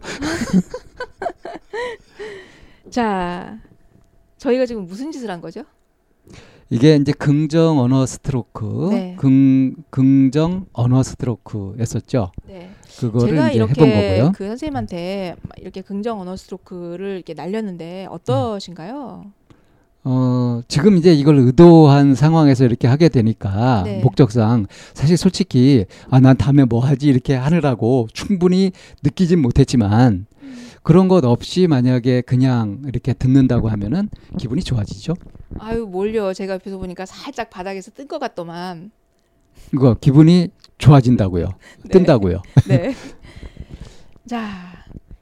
자, 저희가 지금 무슨 짓을 한 거죠? 이게 이제 긍정 언어 스트로크, 네. 긍정 언어 스트로크였었죠. 네. 그거를 제가 이제 이렇게 해본 거고요. 그 선생님한테 이렇게 긍정 언어 스트로크를 이렇게 날렸는데 어떠신가요? 지금 이제 이걸 의도한 상황에서 이렇게 하게 되니까 네. 목적상 사실 솔직히 난 다음에 뭐 하지 이렇게 하느라고 충분히 느끼진 못했지만 그런 것 없이 만약에 그냥 이렇게 듣는다고 하면은 기분이 좋아지죠. 아유 뭘요? 제가 옆에서 보니까 살짝 바닥에서 뜬 것 같더만. 이거 기분이 좋아진다고요. 네. 뜬다고요. 네. 자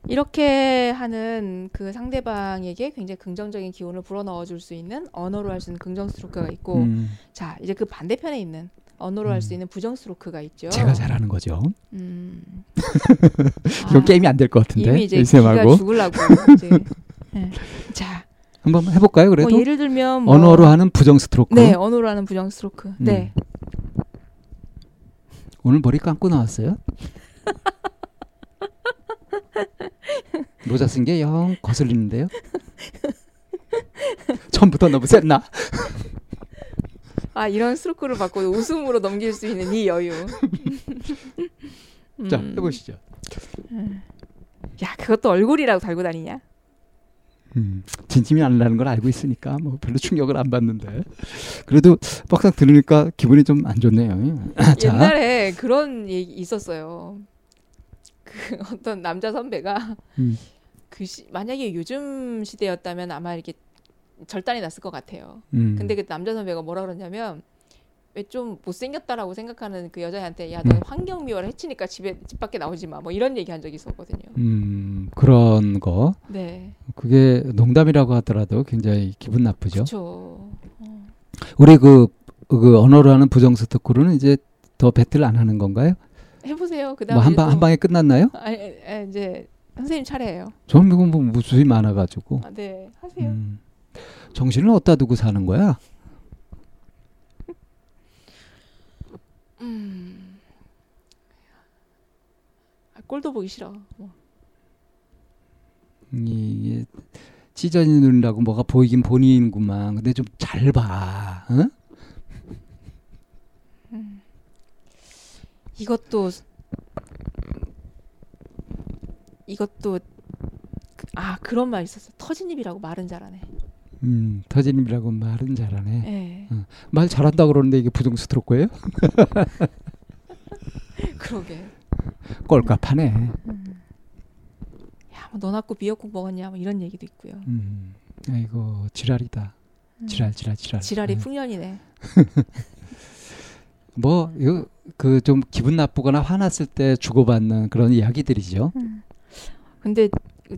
이렇게 하는 그 상대방에게 굉장히 긍정적인 기운을 불어넣어 줄 수 있는 언어로 할 수 있는 긍정 스트로크가 있고, 자 이제 그 반대편에 있는. 언어로 할 수 있는 부정 스트로크가 있죠. 제가 잘하는 거죠. 이건 게임이 안 될 것 같은데. 이미 이제 기가 죽으려고. 이제. 네. 자, 한번 해볼까요? 그래도 예를 들면 언어로 하는 부정 스트로크. 네, 언어로 하는 부정 스트로크. 네. 오늘 머리 감고 나왔어요? 모자 쓴 게 영 거슬리는데요. 처음부터 너무 쎘나? 이런 스트로크를 받고 웃음으로 넘길 수 있는 이 여유. 자, 해보시죠. 야, 그것도 얼굴이라고 달고 다니냐? 진심이 아니라는 걸 알고 있으니까 뭐 별로 충격을 안 받는데. 그래도 막상 들으니까 기분이 좀 안 좋네요. 자. 옛날에 그런 얘기 있었어요. 그 어떤 남자 선배가 만약에 요즘 시대였다면 아마 이렇게 절단이 났을 것 같아요. 근데 그 남자 선배가 뭐라 그러냐면 왜 좀 못생겼다라고 생각하는 그 여자한테 야, 넌 환경 미화를 해치니까 집 밖에 나오지 마. 뭐 이런 얘기 한 적이 있었거든요. 그런 거. 네. 그게 농담이라고 하더라도 굉장히 기분 나쁘죠. 그렇죠. 우리 그 언어로 하는 부정스토크로는 이제 더 배틀 안 하는 건가요? 해보세요. 그다음 뭐 한 방에 끝났나요? 아니, 이제 선생님 차례예요. 저는 이건 뭐 무수히 많아가지고. 아, 네, 하세요. 정신을 어디다 두고 사는 거야? 꼴도 보기 싫어. 뭐. 이게 찢어진 눈이라고 뭐가 보이긴 본인이구만. 근데 좀 잘 봐. 응? 이것도 그런 말 있었어. 터진 입이라고 말은 잘하네. 터진 입이라고 말은 잘하네. 네. 말 잘한다 그러는데 이게 부정 스트로크예요? 그러게. 꼴값하네. 야, 뭐 너 낳고 미역국 먹었냐? 뭐 이런 얘기도 있고요. 아이고 지랄이다. 지랄. 지랄이 풍년이네. 뭐 이거 그 좀 기분 나쁘거나 화났을 때 주고받는 그런 이야기들이죠. 근데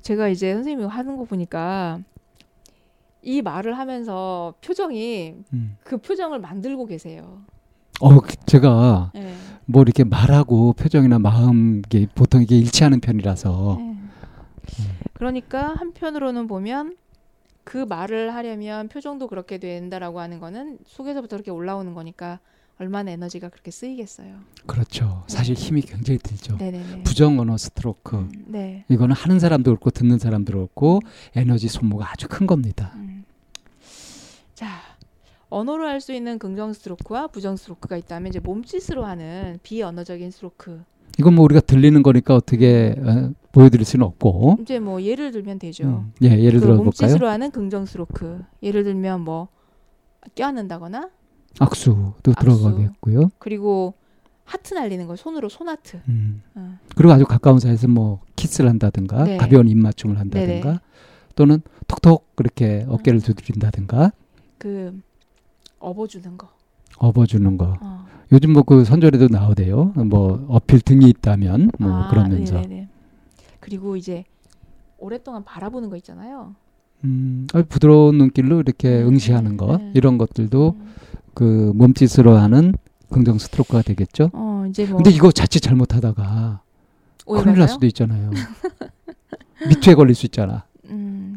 제가 이제 선생님이 하는 거 보니까 이 말을 하면서 표정이 그 표정을 만들고 계세요. 제가 네. 뭐 이렇게 말하고 표정이나 마음 이게 보통 이게 일치하는 편이라서. 네. 그러니까 한편으로는 보면 그 말을 하려면 표정도 그렇게 된다라고 하는 거는 속에서부터 그렇게 올라오는 거니까 얼마나 에너지가 그렇게 쓰이겠어요. 그렇죠. 사실 힘이 굉장히 들죠. 네네네. 부정 언어 스트로크. 네. 이거는 하는 사람도 그렇고 듣는 사람도 그렇고 에너지 소모가 아주 큰 겁니다. 자, 언어로 할 수 있는 긍정 스트로크와 부정 스트로크가 있다면 이제 몸짓으로 하는 비언어적인 스트로크. 이건 뭐 우리가 들리는 거니까 어떻게 보여드릴 수는 없고. 이제 뭐 예를 들면 되죠. 예, 예를 들어 볼까요? 몸짓으로 하는 긍정 스트로크. 예를 들면 뭐 껴안는다거나. 악수도 들어가겠고요. 그리고 하트 날리는 거 손으로 손하트. 그리고 아주 가까운 사이에서 뭐 키스를 한다든가 네. 가벼운 입맞춤을 한다든가 네네. 또는 톡톡 그렇게 어깨를 두드린다든가. 그 업어주는 거. 요즘 뭐 그 선전에도 나오대요. 뭐 어필 등이 있다면 뭐 그러면서. 네네네. 그리고 이제 오랫동안 바라보는 거 있잖아요. 부드러운 눈길로 이렇게 응시하는 것 이런 것들도 그 몸짓으로 하는 긍정 스트로크가 되겠죠. 이제 뭐 근데 이거 자칫 잘못하다가 큰일 날 수도 있잖아요. 미투에 걸릴 수 있잖아.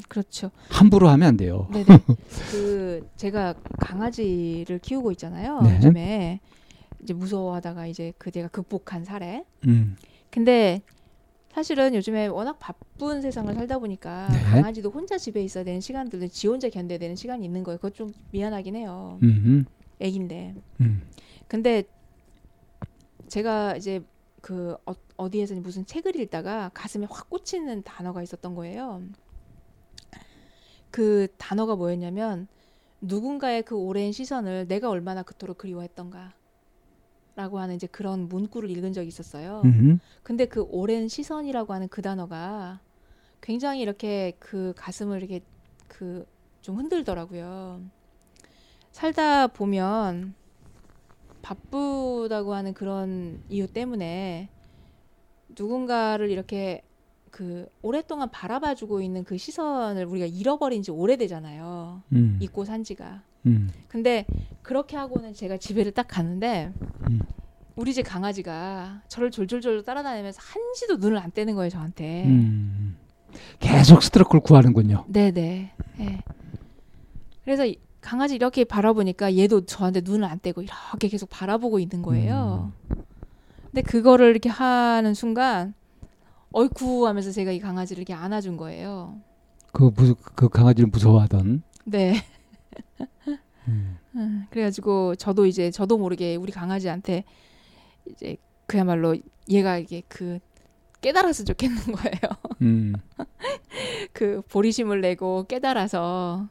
그렇죠. 함부로 하면 안 돼요. 네네. 그 제가 강아지를 키우고 있잖아요. 네. 요즘에 이제 무서워하다가 이제 그대가 극복한 사례. 근데 사실은 요즘에 워낙 바쁜 세상을 살다 보니까 네. 강아지도 혼자 집에 있어야 되는 시간들도 지 혼자 견뎌야 되는 시간이 있는 거예요. 그것 좀 미안하긴 해요. 애긴데. 근데 제가 이제 그 어디에서 무슨 책을 읽다가 가슴에 확 꽂히는 단어가 있었던 거예요. 그 단어가 뭐였냐면 누군가의 그 오랜 시선을 내가 얼마나 그토록 그리워했던가. 라고 하는 이제 그런 문구를 읽은 적이 있었어요. 근데 그 오랜 시선이라고 하는 그 단어가 굉장히 이렇게 그 가슴을 이렇게 그 좀 흔들더라고요. 살다 보면 바쁘다고 하는 그런 이유 때문에 누군가를 이렇게 그 오랫동안 바라봐주고 있는 그 시선을 우리가 잃어버린 지 오래되잖아요. 잊고 산 지가. 근데 그렇게 하고는 제가 집에를 딱 갔는데 우리 집 강아지가 저를 졸졸졸 따라다니면서 한시도 눈을 안 떼는 거예요. 저한테. 계속 스트로크를 구하는군요. 네네. 네. 그래서 강아지 이렇게 바라보니까 얘도 저한테 눈을 안 떼고 이렇게 계속 바라보고 있는 거예요. 근데 그거를 이렇게 하는 순간 어이쿠 하면서 제가 이 강아지를 이렇게 안아준 거예요. 그 강아지를 무서워하던. 네. 그래가지고 저도 모르게 우리 강아지한테 이제 그야말로 얘가 이게 그 깨달았으면 좋겠는 거예요. 그 보리심을 내고 깨달아서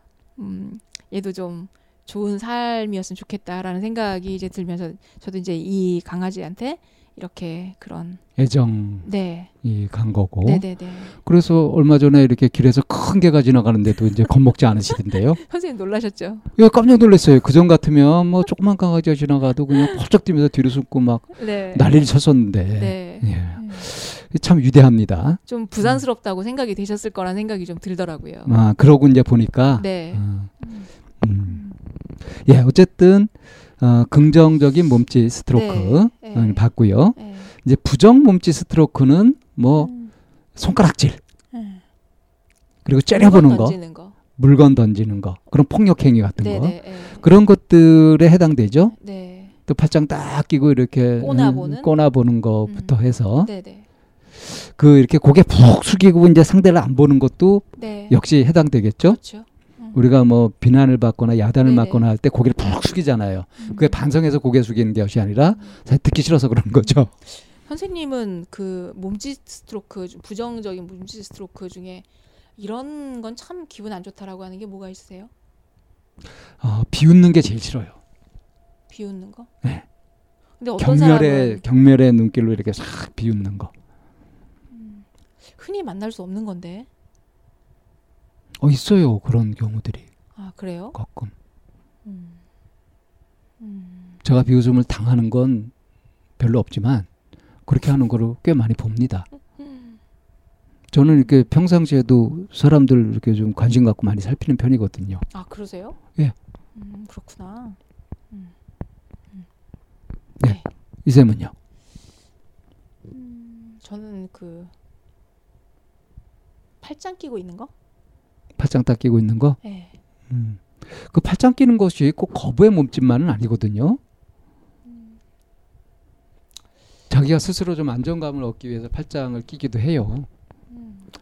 얘도 좀 좋은 삶이었으면 좋겠다라는 생각이 이제 들면서 저도 이제 이 강아지한테 이렇게 그런 애정이 네. 간 거고. 네네네. 그래서 얼마 전에 이렇게 길에서 큰 개가 지나가는데도 이제 겁먹지 않으시던데요. 선생님 놀라셨죠? 예, 깜짝 놀랐어요. 그전 같으면 뭐 조그만 강아지가 지나가도 그냥 펄쩍 뛰면서 뒤로 숨고 막 네. 난리를 쳤었는데. 네. 예. 참 위대합니다. 좀 부산스럽다고 생각이 되셨을 거란 생각이 좀 들더라고요. 아, 그러고 이제 보니까. 네. 예, 어쨌든 긍정적인 몸짓 스트로크 네. 봤고요. 네. 이제 부정 몸짓 스트로크는 뭐 손가락질, 그리고 째려보는 거, 물건 던지는 거, 그런 폭력 행위 같은 네, 거 네, 네. 그런 것들에 해당되죠. 네. 또 팔짱 딱 끼고 이렇게 꼬나보는 거부터 해서 네, 네. 그 이렇게 고개 푹 숙이고 이제 상대를 안 보는 것도 네. 역시 해당되겠죠. 그렇죠. 우리가 뭐 비난을 받거나 야단을 네네. 맞거나 할 때 고개를 푹 숙이잖아요. 그게 반성해서 고개 숙이는 것이 아니라 사실 듣기 싫어서 그런 거죠. 선생님은 그 몸짓 스트로크, 부정적인 몸짓 스트로크 중에 이런 건 참 기분 안 좋다라고 하는 게 뭐가 있으세요? 비웃는 게 제일 싫어요. 비웃는 거? 네. 근데 어떤 경멸의 눈길로 이렇게 싹 비웃는 거. 흔히 만날 수 없는 건데. 있어요. 그런 경우들이. 아, 그래요? 가끔. 제가 비웃음을 당하는 건 별로 없지만 그렇게 하는 거를 꽤 많이 봅니다. 저는 이렇게 평상시에도 사람들 이렇게 좀 관심 갖고 많이 살피는 편이거든요. 아, 그러세요? 예. 그렇구나. 네. 네. 이 쌤은요? 저는 그 팔짱 끼고 있는 거? 팔짱 딱 끼고 있는 거? 네. 그 팔짱 끼는 것이 꼭 거부의 몸짓만은 아니거든요. 자기가 스스로 좀 안정감을 얻기 위해서 팔짱을 끼기도 해요.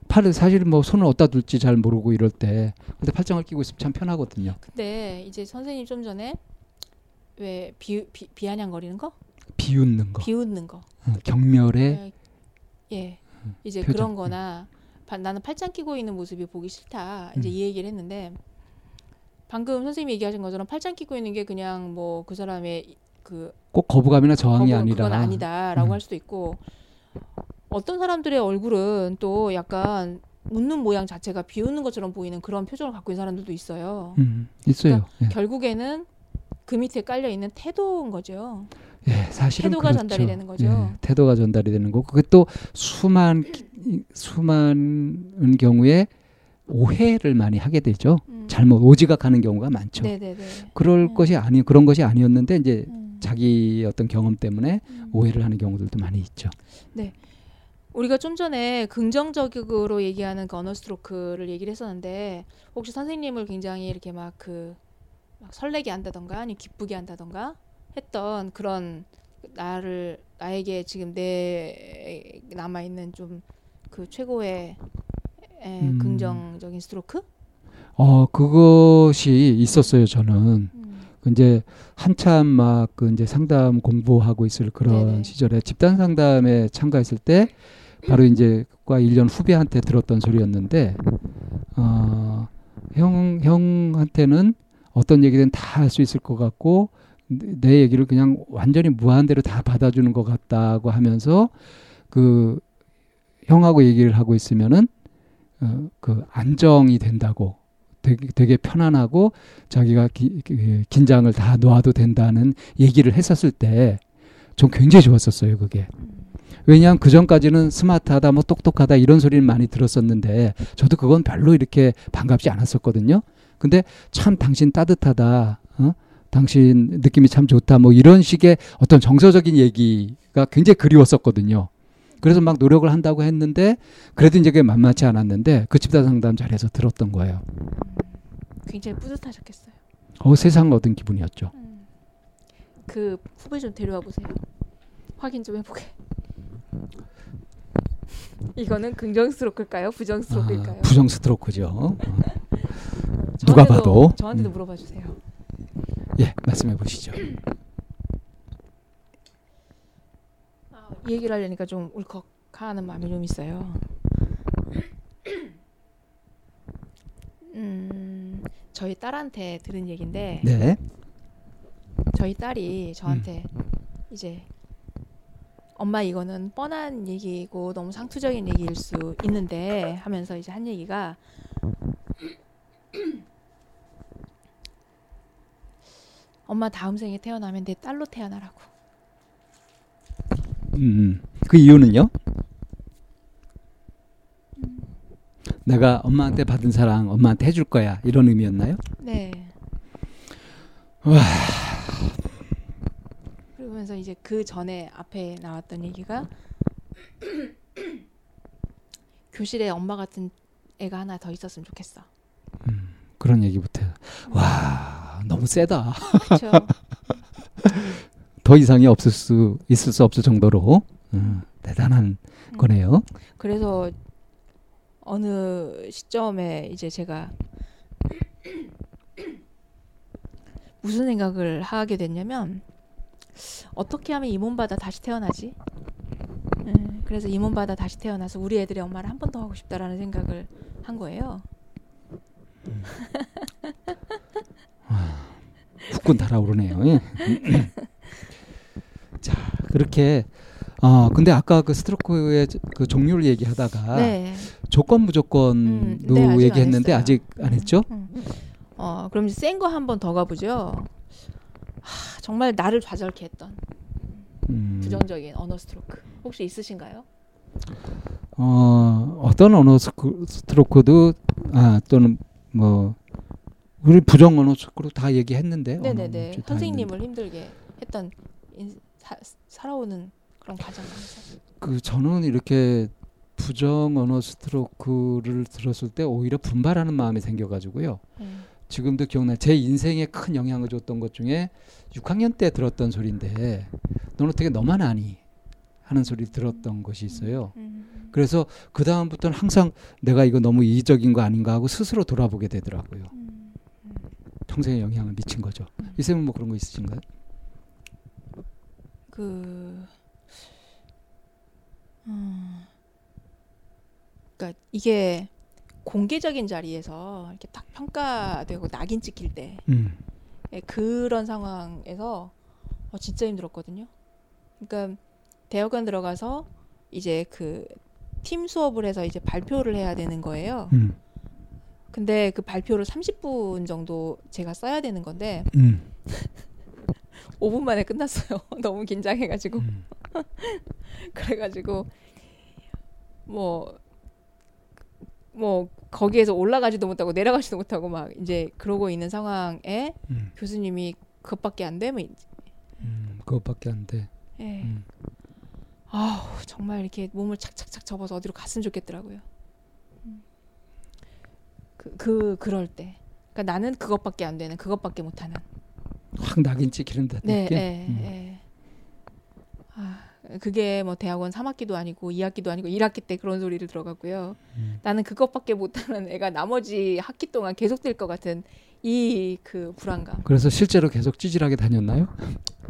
팔을 사실 뭐 손을 어디다 둘지 잘 모르고 이럴 때 근데 팔짱을 끼고 있으면 참 편하거든요. 근데 이제 선생님 좀 전에 왜 비아냥거리는 거? 비웃는 거. 비웃는 거. 경멸의 예. 이제 표정. 그런 거나 나는 팔짱 끼고 있는 모습이 보기 싫다. 이제 이 얘기를 했는데 방금 선생님이 얘기하신 것처럼 팔짱 끼고 있는 게 그냥 뭐 그 사람의 그 꼭 거부감이나 저항이 아니라 그건 아니다라고 할 수도 있고 어떤 사람들의 얼굴은 또 약간 웃는 모양 자체가 비웃는 것처럼 보이는 그런 표정을 갖고 있는 사람들도 있어요. 있어요. 그러니까 예. 결국에는 그 밑에 깔려 있는 태도인 거죠. 예, 사실은 태도가 그렇죠. 전달이 되는 거죠. 예, 태도가 전달이 되는 거고 그게 또 수많은 경우에 오해를 많이 하게 되죠. 잘못 오지각하는 경우가 많죠. 네네네. 그럴 것이 아니 그런 것이 아니었는데 이제 자기 어떤 경험 때문에 오해를 하는 경우들도 많이 있죠. 네, 우리가 좀 전에 긍정적으로 얘기하는 그 언어 스트로크를 얘기를 했었는데 혹시 선생님을 굉장히 이렇게 막 그 설레게 한다던가 아니면 기쁘게 한다던가 했던 그런 나에게 지금 내 남아있는 좀 그 최고의 긍정적인 스트로크? 그것이 있었어요. 저는 이제 한참 막 그 이제 상담 공부하고 있을 그런 네네. 시절에 집단 상담에 참가했을 때 바로 이제 과 1년 후배한테 들었던 소리였는데 형한테는 어떤 얘기든 다 할 수 있을 것 같고 내 얘기를 그냥 완전히 무한대로 다 받아주는 것 같다고 하면서 그 형하고 얘기를 하고 있으면은 그 안정이 된다고 되게 편안하고 자기가 긴장을 다 놓아도 된다는 얘기를 했었을 때 좀 굉장히 좋았었어요. 그게 왜냐하면 그전까지는 스마트하다 뭐 똑똑하다 이런 소리를 많이 들었었는데 저도 그건 별로 이렇게 반갑지 않았었거든요. 근데 참 당신 따뜻하다 당신 느낌이 참 좋다 뭐 이런 식의 어떤 정서적인 얘기가 굉장히 그리웠었거든요. 그래서 막 노력을 한다고 했는데 그래도 이제 그게 만만치 않았는데 그 집단 상담 자리에서 들었던 거예요. 굉장히 뿌듯하셨겠어요. 세상 얻은 기분이었죠. 그 후배 좀 데려와 보세요. 확인 좀 해보게. 이거는 긍정 스트로크일까요? 부정 스트로크일까요? 부정 스트로크죠. 누가 봐도 저한테도 물어봐 주세요. 예, 말씀해 보시죠. 이 얘기를 하려니까 좀 울컥하는 마음이 좀 있어요. 저희 딸한테 들은 얘긴데 저희 딸이 저한테 이제 엄마 이거는 뻔한 얘기고 너무 상투적인 얘기일 수 있는데 하면서 이제 한 얘기가 엄마 다음 생에 태어나면 내 딸로 태어나라고. 그 이유는요? 내가 엄마한테 받은 사랑 엄마한테 해줄 거야 이런 의미였나요? 네. 와. 그러면서 이제 그 전에 앞에 나왔던 얘기가 교실에 엄마 같은 애가 하나 더 있었으면 좋겠어. 그런 얘기부터. 와, 너무 세다. 그렇죠. 더 이상이 없을 수 있을 수 없을 정도로 대단한 거네요. 그래서 어느 시점에 이제 제가 무슨 생각을 하게 됐냐면 어떻게 하면 이 몸받아 다시 태어나지? 그래서 이 몸받아 다시 태어나서 우리 애들이 엄마를 한 번 더 하고 싶다라는 생각을 한 거예요. 후끈 달아오르네요. 예. 자, 그렇게 근데 아까 그 스트로크의 그 종류를 얘기하다가 네. 조건 무조건도 네, 아직 얘기했는데 안 아직 안 했죠? 그럼 이제 센 거 한번 더 가보죠. 하, 정말 나를 좌절케 했던 부정적인 언어 스트로크 혹시 있으신가요? 어떤 언어 스트로크도 또는 뭐 우리 부정 언어 스트로크도 다 얘기했는데 네네네 선생님을 힘들게 했던 살아오는 그런 과정. 그 저는 이렇게 부정 언어 스트로크를 들었을 때 오히려 분발하는 마음이 생겨가지고요. 지금도 기억나요. 제 인생에 큰 영향을 줬던 것 중에 6학년 때 들었던 소리인데 넌 어떻게 너만 아니 하는 소리 들었던 것이 있어요. 그래서 그 다음부터는 항상 내가 이거 너무 이기적인 거 아닌가 하고 스스로 돌아보게 되더라고요. 평생에 영향을 미친 거죠. 이 쌤은 뭐 그런 거 있으신가요? 그러니까 이게 공개적인 자리에서 이렇게 딱 평가되고 낙인 찍힐 때 그런 상황에서 진짜 힘들었거든요. 그러니까 대학원 들어가서 이제 그 팀 수업을 해서 이제 발표를 해야 되는 거예요. 근데 그 발표를 30분 정도 제가 써야 되는 건데 5분 만에 끝났어요. 너무 긴장해가지고 그래가지고 뭐 거기에서 올라가지도 못하고 내려가지도 못하고 막 이제 그러고 있는 상황에 교수님이 그것밖에 안 되면 그것밖에 안 돼. 네. 아 정말 이렇게 몸을 착착착 접어서 어디로 갔으면 좋겠더라고요. 그럴 때. 그러니까 나는 그것밖에 안 되는, 그것밖에 못하는. 확 낙인 찍히는 듯한 느낌. 네, 네. 그게 뭐 대학원 3학기도 아니고 2학기도 아니고 1학기 때 그런 소리를 들어갔고요. 나는 그것밖에 못하는 애가 나머지 학기 동안 계속될 것 같은 이 그 불안감. 그래서 실제로 계속 찌질하게 다녔나요?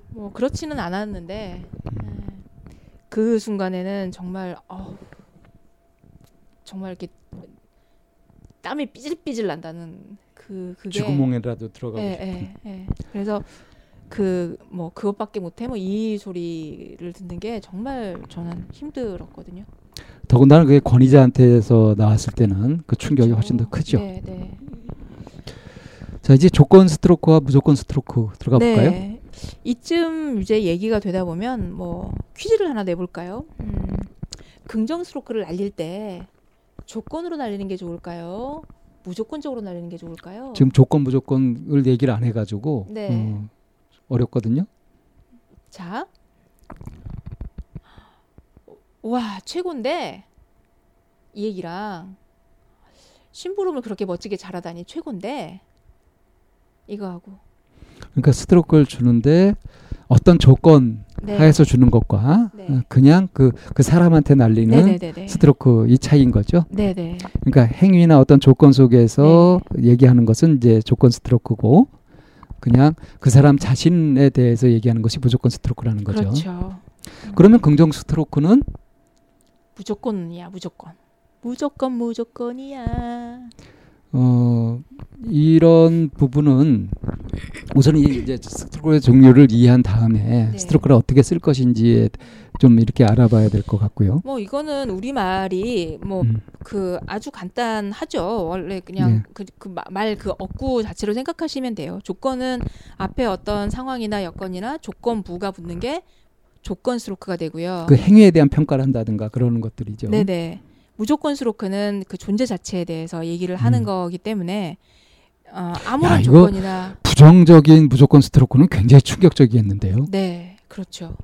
뭐 그렇지는 않았는데 그 순간에는 정말 정말 이렇게 땀이 삐질삐질 난다는 그게 쥐구멍에라도 들어가고 싶은. 그래서 그 뭐 그것밖에 못해 뭐 이 소리를 듣는 게 정말 저는 힘들었거든요. 더군다나 그게 권위자한테서 나왔을 때는 그 충격이 그렇죠. 훨씬 더 크죠. 네, 네. 자 이제 조건 스트로크와 무조건 스트로크 들어가 볼까요? 네. 이쯤 이제 얘기가 되다 보면 뭐 퀴즈를 하나 내볼까요? 긍정 스트로크를 날릴 때 조건으로 날리는 게 좋을까요? 무조건적으로 날리는 게 좋을까요? 지금 조건 무조건을 얘기를 안 해가지고 네. 어렵거든요. 자, 와 최고인데 이 얘기랑 심부름을 그렇게 멋지게 잘하다니 최고인데 이거하고. 그러니까 스트로크를 주는데 어떤 조건 네. 하에서 주는 것과 네. 그냥 그 사람한테 날리는 네네네네. 스트로크 이 차이인 거죠. 네네. 그러니까 행위나 어떤 조건 속에서 네. 얘기하는 것은 이제 조건 스트로크고. 그냥 그 사람 자신에 대해서 얘기하는 것이 무조건 스트로크라는 거죠. 그렇죠. 그러면 긍정 스트로크는 무조건이야, 무조건. 무조건이야. 이런 부분은 우선 이제 스트로크의 종류를 이해한 다음에 네. 스트로크를 어떻게 쓸 것인지에 좀 이렇게 알아봐야 될 것 같고요. 뭐 이거는 우리 말이 뭐 그 아주 간단하죠. 원래 그냥 네. 그 억구 자체로 생각하시면 돼요. 조건은 앞에 어떤 상황이나 여건이나 조건부가 붙는 게 조건 스트로크가 되고요. 그 행위에 대한 평가를 한다든가 그러는 것들이죠. 네네. 무조건 스트로크는 그 존재 자체에 대해서 얘기를 하는 거기 때문에 아무런 조건이나 부정적인 무조건 스트로크는 굉장히 충격적이었는데요. 네, 그렇죠.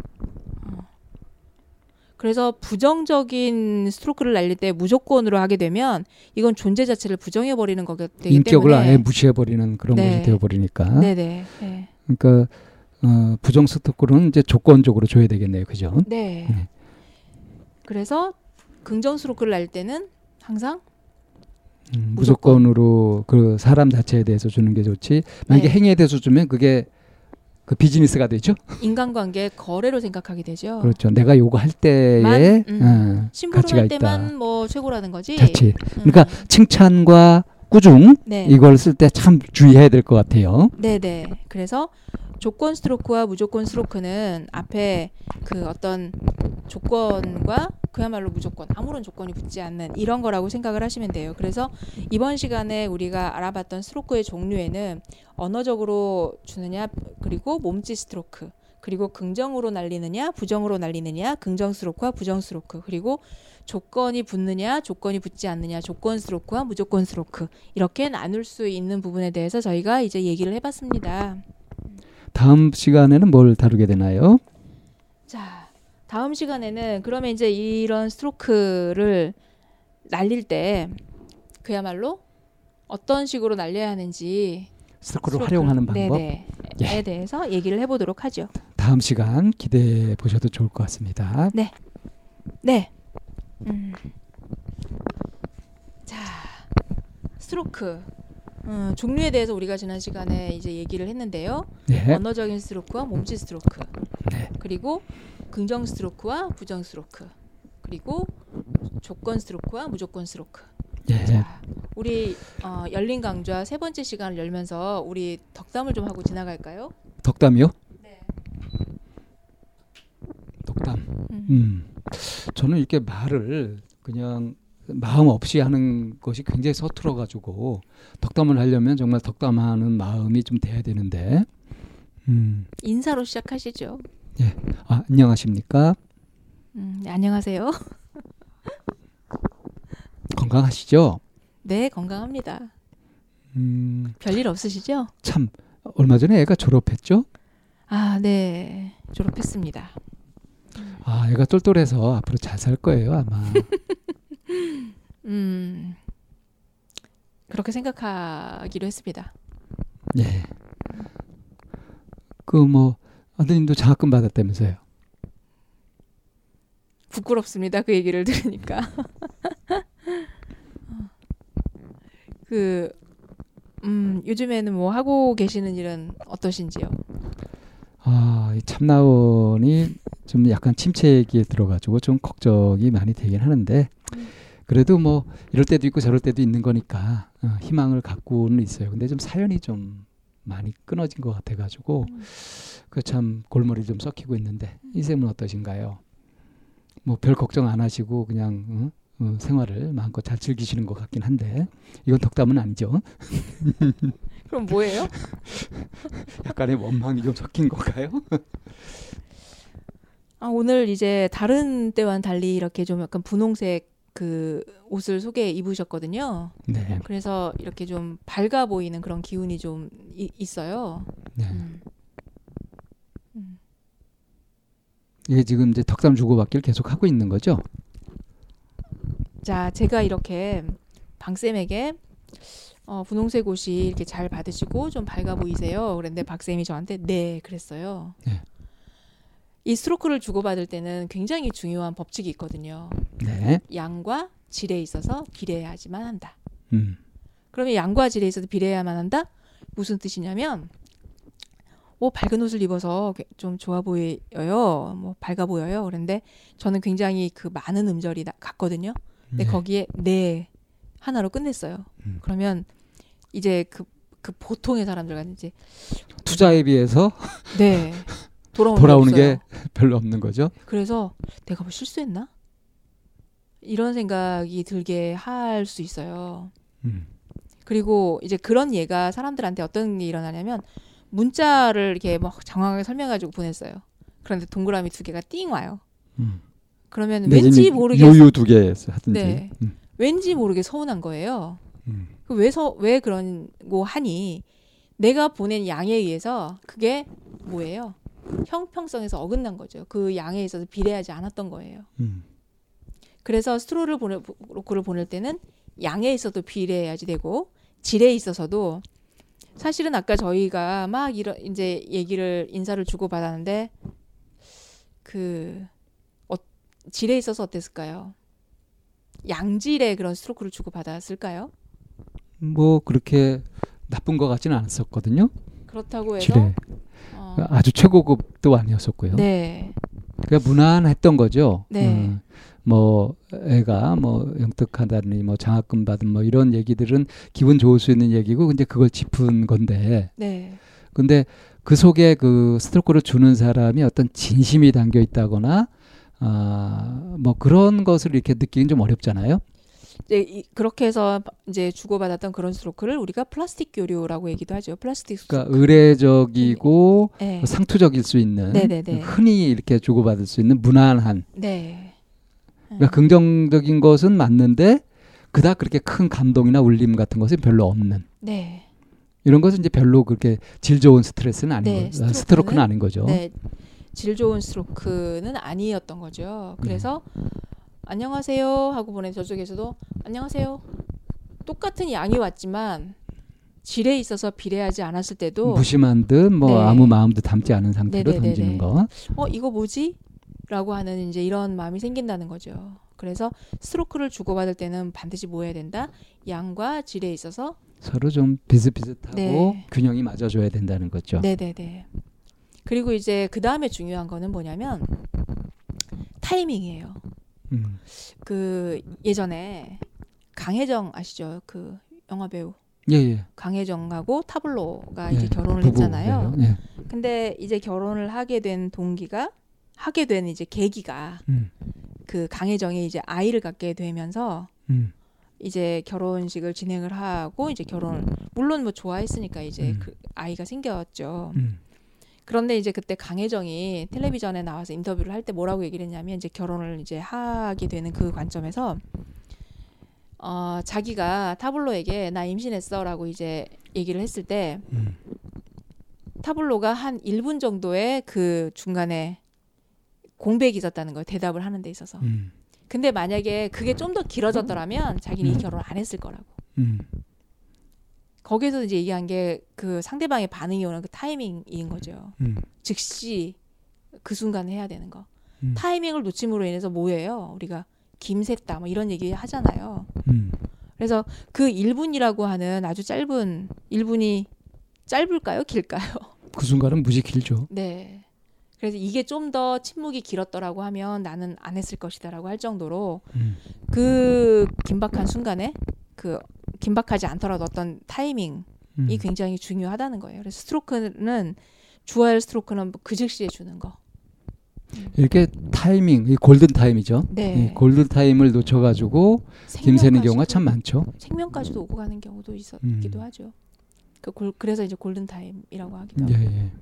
그래서 부정적인 스트로크를 날릴 때 무조건으로 하게 되면 이건 존재 자체를 부정해버리는 거기 때문에 인격을 아예 무시해버리는 그런 네. 것이 되어버리니까. 네네. 네. 그러니까 부정 스트로크는 이제 조건적으로 줘야 되겠네요, 그죠? 네. 네. 그래서 긍정 스트로크를 날 때는 항상 무조건으로 그 사람 자체에 대해서 주는 게 좋지 만약에 네. 행위에 대해서 주면 그게 그 비즈니스가 되죠. 인간관계 거래로 생각하게 되죠. 그렇죠. 내가 요구할 때에 심부름할 때만 뭐 최고라는 거지. 그렇지. 그러니까 칭찬과 꾸중 네. 이걸 쓸 때 참 주의해야 될 것 같아요. 네네. 그래서 조건 스트로크와 무조건 스트로크는 앞에 그 어떤 조건과 그야말로 무조건 아무런 조건이 붙지 않는 이런 거라고 생각을 하시면 돼요. 그래서 이번 시간에 우리가 알아봤던 스트로크의 종류에는 언어적으로 주느냐 그리고 몸짓 스트로크 그리고 긍정으로 날리느냐 부정으로 날리느냐 긍정 스트로크와 부정 스트로크 그리고 조건이 붙느냐 조건이 붙지 않느냐 조건 스트로크와 무조건 스트로크 이렇게 나눌 수 있는 부분에 대해서 저희가 이제 얘기를 해봤습니다. 다음 시간에는 뭘 다루게 되나요? 자, 다음 시간에는 그러면 이제 이런 스트로크를 날릴 때 그야말로 어떤 식으로 날려야 하는지 스트로크를 활용하는 방법에 예. 대해서 얘기를 해보도록 하죠. 다음 시간 기대해 보셔도 좋을 것 같습니다. 네. 네. 자, 스트로크. 종류에 대해서 우리가 지난 시간에 이제 얘기를 했는데요. 네. 언어적인 스트로크와 몸짓 스트로크 네. 그리고 긍정 스트로크와 부정 스트로크 그리고 조건 스트로크와 무조건 스트로크 예. 자, 우리 열린 강좌 세 번째 시간을 열면서 우리 덕담을 좀 하고 지나갈까요? 덕담이요? 네. 덕담. 저는 이렇게 말을 그냥 마음 없이 하는 것이 굉장히 서툴어가지고 덕담을 하려면 정말 덕담하는 마음이 좀 돼야 되는데 인사로 시작하시죠. 예, 아, 안녕하십니까? 네, 안녕하세요. 건강하시죠? 네, 건강합니다. 별일 없으시죠? 참, 얼마 전에 애가 졸업했죠? 아, 네, 졸업했습니다. 아, 애가 똘똘해서 앞으로 잘 살 거예요, 아마. 그렇게 생각하기로 했습니다. 예. 그 뭐 아드님도 장학금 받았다면서요? 부끄럽습니다. 그 얘기를 들으니까. 요즘에는 뭐 하고 계시는 일은 어떠신지요? 아, 이 참나원이 좀 약간 침체기에 들어가지고 좀 걱정이 많이 되긴 하는데. 그래도 뭐 이럴 때도 있고 저럴 때도 있는 거니까 희망을 갖고는 있어요. 근데 좀 사연이 좀 많이 끊어진 것 같아가지고 그 참 골머리 좀 썩히고 있는데 이 쌤은 어떠신가요? 뭐 별 걱정 안 하시고 그냥 생활을 마음껏 잘 즐기시는 것 같긴 한데 이건 덕담은 아니죠. 그럼 뭐예요? 약간의 원망이 좀 섞인 건가요? 아, 오늘 이제 다른 때와는 달리 이렇게 좀 약간 분홍색 그 옷을 속에 입으셨거든요. 네. 그래서 이렇게 좀 밝아 보이는 그런 기운이 좀 있어요. 네. 이게 지금 이제 덕담 주고받기를 계속 하고 있는 거죠? 자, 제가 이렇게 방쌤에게 분홍색 옷이 이렇게 잘 받으시고 좀 밝아 보이세요. 그런데 박쌤이 저한테 네 그랬어요. 네. 이 스트로크를 주고받을 때는 굉장히 중요한 법칙이 있거든요. 네. 양과 질에 있어서 비례해야지만 한다. 그러면 양과 질에 있어서 비례해야만 한다? 무슨 뜻이냐면 밝은 옷을 입어서 좀 좋아 보여요. 뭐 밝아 보여요. 그런데 저는 굉장히 그 많은 음절이 갔거든요. 근데 네. 거기에 네 하나로 끝냈어요. 그러면 이제 그 보통의 사람들과 이제 투자에 비해서 네 돌아오는 게 별로 없는 거죠. 그래서 내가 뭐 실수했나? 이런 생각이 들게 할 수 있어요. 그리고 이제 그런 얘가 사람들한테 어떤 일이 일어나냐면 문자를 이렇게 막 정확하게 설명해가지고 보냈어요. 그런데 동그라미 2개가 띵 와요. 그러면 왠지 모르게 요요 2개 하든지 네. 왠지 모르게 서운한 거예요. 왜 그런 거 하니 내가 보낸 양에 의해서 그게 뭐예요? 형평성에서 어긋난 거죠. 그 양에 있어서 비례하지 않았던 거예요. 그래서 스트로크를 보낼 때는 양에 있어도 비례해야지 되고 질에 있어서도 사실은 아까 저희가 막 이런 이제 얘기를 인사를 주고 받았는데 질에 있어서 어땠을까요? 양질의 그런 스트로크를 주고 받았을까요? 뭐 그렇게 나쁜 것 같지는 않았었거든요. 그렇다고 해서 질에. 아주 최고급도 아니었었고요. 네. 그러니까 무난했던 거죠. 네. 뭐 애가 뭐 영특하다니 뭐 장학금 받은 뭐 이런 얘기들은 기분 좋을 수 있는 얘기고 근데 그걸 짚은 건데. 네. 근데 그 속에 그 스트로크를 주는 사람이 어떤 진심이 담겨 있다거나 뭐 그런 것을 이렇게 느끼긴 좀 어렵잖아요. 네, 그렇게 해서 이제 주고받았던 그런 스트로크를 우리가 플라스틱 교류라고 얘기도 하죠. 플라스틱 스트로크. 그러니까 의례적이고 네. 상투적일 수 있는 네네네. 흔히 이렇게 주고받을 수 있는 무난한. 네. 그러니까 긍정적인 것은 맞는데 그닥 그렇게 큰 감동이나 울림 같은 것은 별로 없는. 네. 이런 것은 이제 별로 그렇게 질 좋은 스트레스는 아닌 네, 거죠. 스트로크는 아닌 거죠. 네. 질 좋은 스트로크는 아니었던 거죠. 그래서 안녕하세요 하고 보낸 저쪽에서도 안녕하세요. 똑같은 양이 왔지만 질에 있어서 비례하지 않았을 때도 무심한 듯 뭐 네. 아무 마음도 담지 않은 상태로 네네네네. 던지는 거. 이거 뭐지? 라고 하는 이제 이런 마음이 생긴다는 거죠. 그래서 스트로크를 주고받을 때는 반드시 뭐 해야 된다? 양과 질에 있어서 서로 좀 비슷비슷하고 네. 균형이 맞아줘야 된다는 거죠. 네네네. 그리고 이제 그 다음에 중요한 거는 뭐냐면 타이밍이에요. 그 예전에 강혜정 아시죠? 그 영화 배우. 예예. 강혜정하고 타블로가 예, 이제 결혼을 했잖아요. 예. 근데 이제 결혼을 하게 된 동기가 하게 된 이제 계기가 그 강혜정이 이제 아이를 갖게 되면서 이제 결혼식을 진행을 하고 이제 결혼을 물론 뭐 좋아했으니까 이제 그 아이가 생겼죠. 그런데 이제 그때 강혜정이 텔레비전에 나와서 인터뷰를 할 때 뭐라고 얘기를 했냐면 이제 결혼을 이제 하게 되는 그 관점에서 자기가 타블로에게 나 임신했어라고 이제 얘기를 했을 때 타블로가 한 1분 정도의 그 중간에 공백이 있었다는 거예요. 대답을 하는 데 있어서. 근데 만약에 그게 좀 더 길어졌더라면 자기는 이 결혼을 안 했을 거라고. 거기에서 이제 얘기한 게 그 상대방의 반응이 오는 그 타이밍인 거죠. 즉시 그 순간에 해야 되는 거. 타이밍을 놓침으로 인해서 뭐예요? 우리가 김샜다 뭐 이런 얘기 하잖아요. 그래서 그 1분이라고 하는 아주 짧은 1분이 짧을까요? 길까요? 그 순간은 무지 길죠. 네. 그래서 이게 좀 더 침묵이 길었더라고 하면 나는 안 했을 것이다 라고 할 정도로 그 긴박한 순간에 그 긴박하지 않더라도 어떤 타이밍이 굉장히 중요하다는 거예요. 그래서 스트로크는 주어야 할 스트로크는 그 즉시에 주는 거. 이렇게 타이밍, 이 골든 타임이죠. 네. 이 골든 타임을 놓쳐가지고 김새는 경우가 참 많죠. 생명까지도 오고 가는 경우도 있기도 하죠. 그래서 이제 골든 타임이라고 하기도 하고. 예, 예.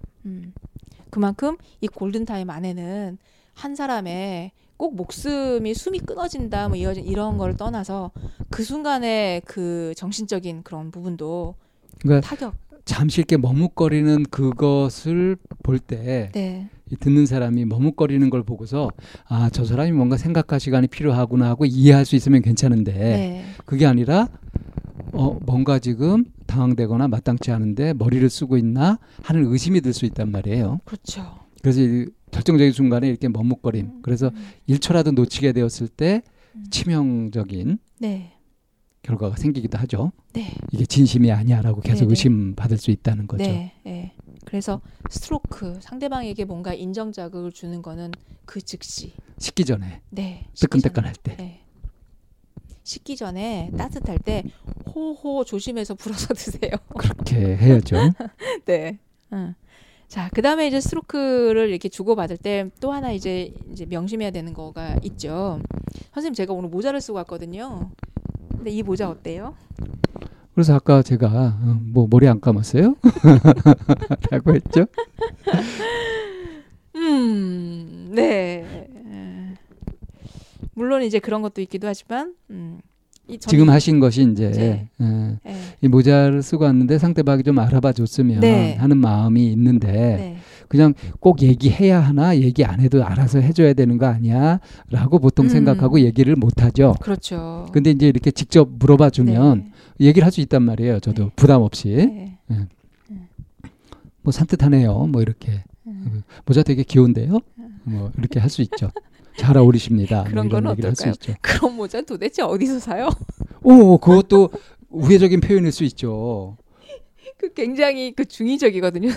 그만큼 이 골든 타임 안에는 한 사람의 꼭 목숨이 숨이 끊어진다 뭐 이런 걸 떠나서 그 순간에 그 정신적인 그런 부분도 그러니까 타격 잠시 이렇게 머뭇거리는 그것을 볼 때 네. 듣는 사람이 머뭇거리는 걸 보고서 아, 저 사람이 뭔가 생각할 시간이 필요하구나 하고 이해할 수 있으면 괜찮은데 네. 그게 아니라 뭔가 지금 당황되거나 마땅치 않은데 머리를 쓰고 있나 하는 의심이 들 수 있단 말이에요. 그렇죠. 그래서 결정적인 순간에 이렇게 머뭇거림. 그래서 1초라도 놓치게 되었을 때 치명적인 네. 결과가 생기기도 하죠. 네. 이게 진심이 아니야라고 계속 네네. 의심받을 수 있다는 거죠. 네. 네. 그래서 스트로크, 상대방에게 뭔가 인정자극을 주는 거는 그 즉시. 식기 전에. 네. 뜨끈뜨끈할 때. 네. 식기 전에 따뜻할 때 호호 조심해서 불어서 드세요. 그렇게 해야죠. 네. 자, 그 다음에 이제 스트로크를 이렇게 주고받을 때 또 하나 이제 명심해야 되는 거가 있죠. 선생님, 제가 오늘 모자를 쓰고 왔거든요. 근데 이 모자 어때요? 그래서 아까 제가 뭐 머리 안 감았어요? 라고 했죠. 네. 물론 이제 그런 것도 있기도 하지만 지금 하신 것이 이제 이 모자를 쓰고 왔는데 상대방이 좀 알아봐 줬으면 하는 마음이 있는데 그냥 꼭 얘기해야 하나, 얘기 안 해도 알아서 해줘야 되는 거 아니야? 라고 보통 생각하고 얘기를 못하죠. 그렇죠. 근데 이제 이렇게 직접 물어봐 주면 얘기를 할 수 있단 말이에요. 저도 부담 없이. 뭐 산뜻하네요. 뭐 이렇게. 모자 되게 귀여운데요? 뭐 이렇게 할 수 있죠. 잘 어울리십니다. 그런 건 어떨까요? 그런 모자 도대체 어디서 사요? 오, 그것도 우회적인 표현일 수 있죠. 그 굉장히 그 중의적이거든요.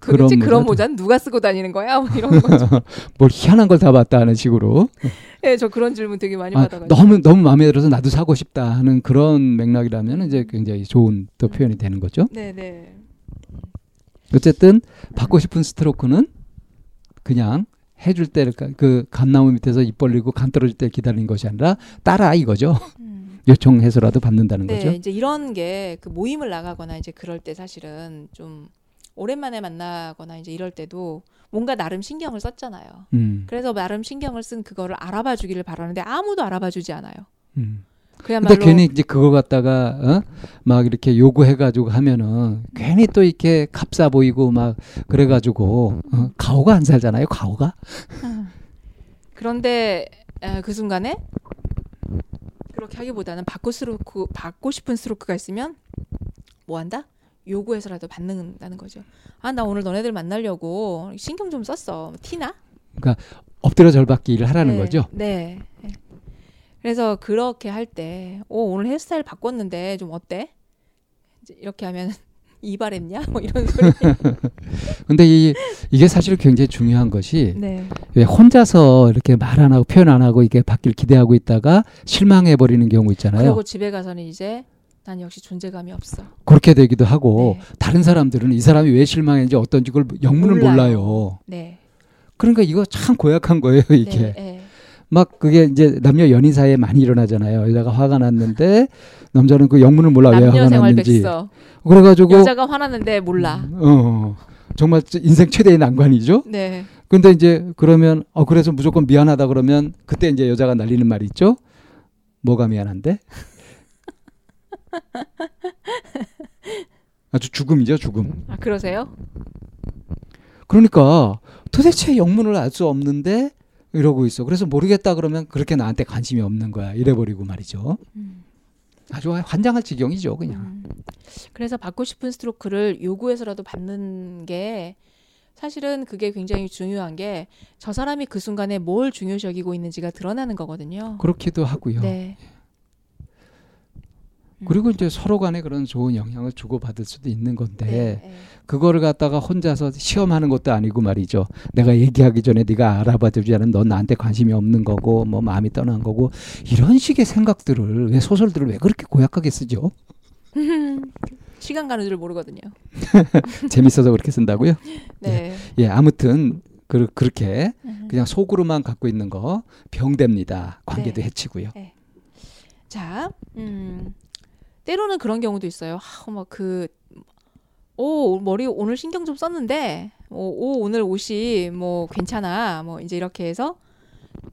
도대체 그런 모자는 누가 쓰고 다니는 거야? 뭐 이런 거죠. 뭘 희한한 걸 다 봤다 하는 식으로. 네, 저 그런 질문 되게 많이 받아가지고. 너무 마음에 들어서 나도 사고 싶다 하는 그런 맥락이라면 이제 굉장히 좋은 또 표현이 되는 거죠. 네. 어쨌든 받고 싶은 스트로크는 그냥 해줄 때 그 감나무 밑에서 입 벌리고 간 떨어질 때 기다리는 것이 아니라 따라 이거죠. 요청해서라도 받는다는 거죠. 이제 이런 게 그 모임을 나가거나 이제 그럴 때 사실은 좀 오랜만에 만나거나 이제 이럴 때도 뭔가 나름 신경을 썼잖아요. 그래서 나름 신경을 쓴 그거를 알아봐 주기를 바라는데 아무도 알아봐 주지 않아요. 그야말로 괜히 이제 그걸 갖다가 막 이렇게 요구해가지고 하면은 괜히 또 이렇게 값싸 보이고 막 그래가지고 가오가 안 살잖아요. 가오가. 그런데 그 순간에 그렇게 하기보다는 받고 싶은 스트로크가 있으면 뭐 한다? 요구해서라도 받는다는 거죠. 아, 나 오늘 너네들 만나려고 신경 좀 썼어. 티나? 그러니까 엎드려 절받기 일을 하라는 거죠. 네. 그래서 그렇게 할 때, 오늘 헤어스타일 바꿨는데 좀 어때? 이렇게 하면 이발했냐? 뭐 이런 소리. 근데 이게 사실 굉장히 중요한 것이 왜 혼자서 이렇게 말 안 하고 표현 안 하고 이게 받길 기대하고 있다가 실망해버리는 경우 있잖아요. 그리고 집에 가서는 이제 난 역시 존재감이 없어. 그렇게 되기도 하고 다른 사람들은 이 사람이 왜 실망했는지 어떤지 그걸 영문을 몰라요. 그러니까 이거 참 고약한 거예요. 이게. 막 그게 이제 남녀 연인 사이에 많이 일어나잖아요. 여자가 화가 났는데 남자는 그 영문을 몰라. 왜 화가 났는지. 그래가지고 여자가 화났는데 몰라. 정말 인생 최대의 난관이죠. 근데 이제 그러면 그래서 무조건 미안하다 그러면 그때 이제 여자가 날리는 말이 있죠. 뭐가 미안한데? 아주 죽음이죠, 죽음. 아, 그러세요? 그러니까 도대체 영문을 알 수 없는데 이러고 있어. 그래서 모르겠다 그러면 그렇게 나한테 관심이 없는 거야. 이래버리고 말이죠. 아주 환장할 지경이죠. 그냥. 그래서 받고 싶은 스트로크를 요구해서라도 받는 게 사실은 그게 굉장히 중요한 게 저 사람이 그 순간에 뭘 중요시 여기고 있는지가 드러나는 거거든요. 그렇기도 하고요. 그리고 이제 서로 간에 그런 좋은 영향을 주고받을 수도 있는 건데 그거를 갖다가 혼자서 시험하는 것도 아니고 말이죠. 내가 얘기하기 전에 네가 알아봐주지 않으면 넌 나한테 관심이 없는 거고 뭐 마음이 떠난 거고 이런 식의 생각들을 왜 소설들을 왜 그렇게 고약하게 쓰죠? 시간 가는 줄 모르거든요. 재밌어서 그렇게 쓴다고요? 아무튼 그렇게 그냥 속으로만 갖고 있는 거 병됩니다. 관계도 해치고요. 자, 때로는 그런 경우도 있어요. 머리 오늘 신경 좀 썼는데, 오늘 옷이 뭐 괜찮아. 뭐 이제 이렇게 해서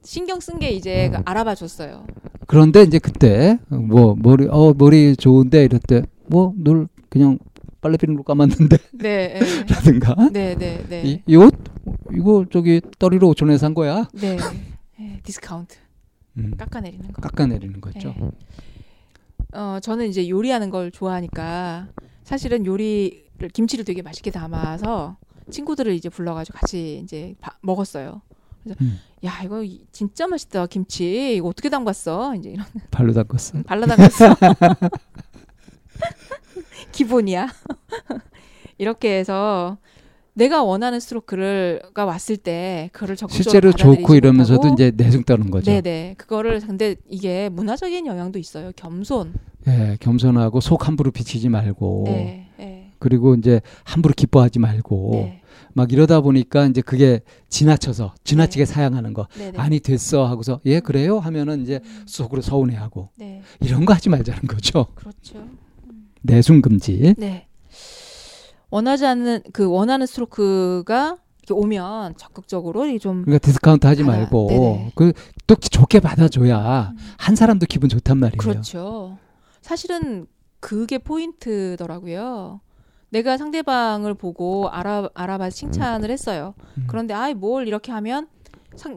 신경 쓴 게 이제 알아봐 줬어요. 그런데 이제 그때 머리 좋은데 이랬대. 늘 그냥 빨래핀으로 감았는데. 라든가. 이 옷 이거 저기 떨이로 5,000원에 산 거야. 디스카운트. 깎아내리는 거. 깎아내리는 거죠. 저는 이제 요리하는 걸 좋아하니까 사실은 김치를 되게 맛있게 담아서 친구들을 이제 불러가지고 같이 이제 먹었어요. 그래서 야, 이거 진짜 맛있다 김치. 이거 어떻게 담갔어? 이제 이런. 발로 담갔어. 기본이야. 이렇게 해서 내가 원하는 스트로크가 왔을 때 그거를 적극적으로 실제로 좋고 이러면서도 이제 내숭 떠는 거죠. 네네. 그거를 근데 이게 문화적인 영향도 있어요. 겸손. 네, 겸손하고 속 함부로 비치지 말고. 네, 네. 그리고 이제 함부로 기뻐하지 말고. 네. 막 이러다 보니까 이제 그게 지나쳐서 지나치게 네. 사양하는 거 네, 네. 아니 됐어 하고서 예 그래요 하면은 이제 속으로 서운해하고 네. 이런 거 하지 말자는 거죠. 그렇죠. 내숭 금지. 네. 원하지 않는 그 원하는 스트로크가 이렇게 오면 적극적으로 좀 그러니까 디스카운트 하지 말고 그 또 좋게 받아줘야 한 사람도 기분 좋단 말이에요. 그렇죠. 사실은 그게 포인트더라고요. 내가 상대방을 보고 알아봐 칭찬을 했어요. 그런데 아이 뭘 이렇게 하면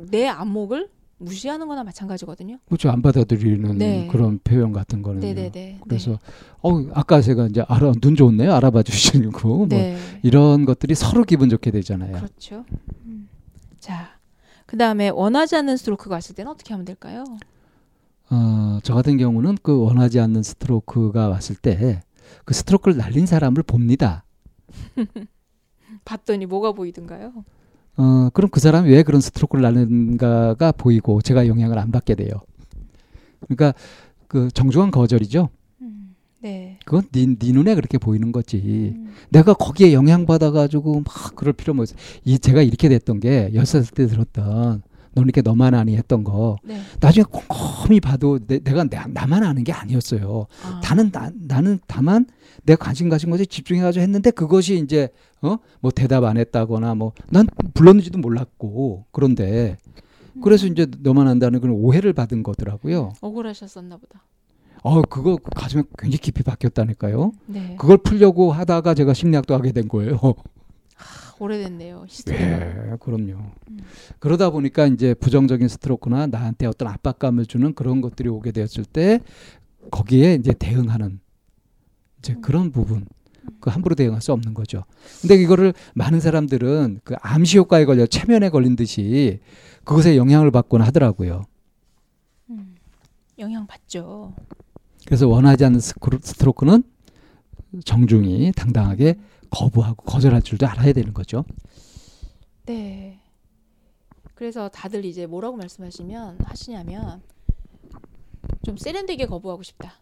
내 안목을 무시하는 거나 마찬가지거든요. 그렇죠. 안 받아들이는 네. 그런 표현 같은 거는. 네네네. 그래서 네. 아까 제가 이제 눈 좋네요. 알아봐 주시고 네. 뭐 이런 것들이 서로 기분 좋게 되잖아요. 그렇죠. 자, 그다음에 원하지 않는 스트로크가 왔을 때는 어떻게 하면 될까요? 저 같은 경우는 그 원하지 않는 스트로크가 왔을 때 그 스트로크를 날린 사람을 봅니다. 봤더니 뭐가 보이던가요? 그럼 그 사람이 왜 그런 스트로크를 나는가가 보이고 제가 영향을 안 받게 돼요. 그러니까 그 정중한 거절이죠. 네. 그건 네 눈에 그렇게 보이는 거지. 내가 거기에 영향받아가지고 막 그럴 필요 뭐 있어. 제가 이렇게 됐던 게 16살 때 들었던 넌 이렇게 너만 아니 했던 거. 네. 나중에 꼼꼼히 봐도 나만 아는 게 아니었어요. 아. 나는 다만 내가 관심 가진 것에 집중해가지고 했는데 그것이 이제 뭐 대답 안 했다거나 뭐 난 불렀는지도 몰랐고 그런데 그래서 이제 너만 안다는 그런 오해를 받은 거더라고요. 억울하셨었나 보다. 그거 가슴에 굉장히 깊이 박혔다니까요. 네. 그걸 풀려고 하다가 제가 심리학도 하게 된 거예요. 오래됐네요. 히스토리가. 네, 그럼요. 그러다 보니까 이제 부정적인 스트로크나 나한테 어떤 압박감을 주는 그런 것들이 오게 되었을 때 거기에 이제 대응하는 이제 그런 부분 그 함부로 대응할 수 없는 거죠. 근데 이거를 많은 사람들은 그 암시 효과에 걸려 체면에 걸린 듯이 그것에 영향을 받거나 하더라고요. 영향 받죠. 그래서 원하지 않는 스트로크는 정중히 당당하게 거부하고 거절할 줄도 알아야 되는 거죠. 네. 그래서 다들 이제 뭐라고 하시냐면 좀 세련되게 거부하고 싶다.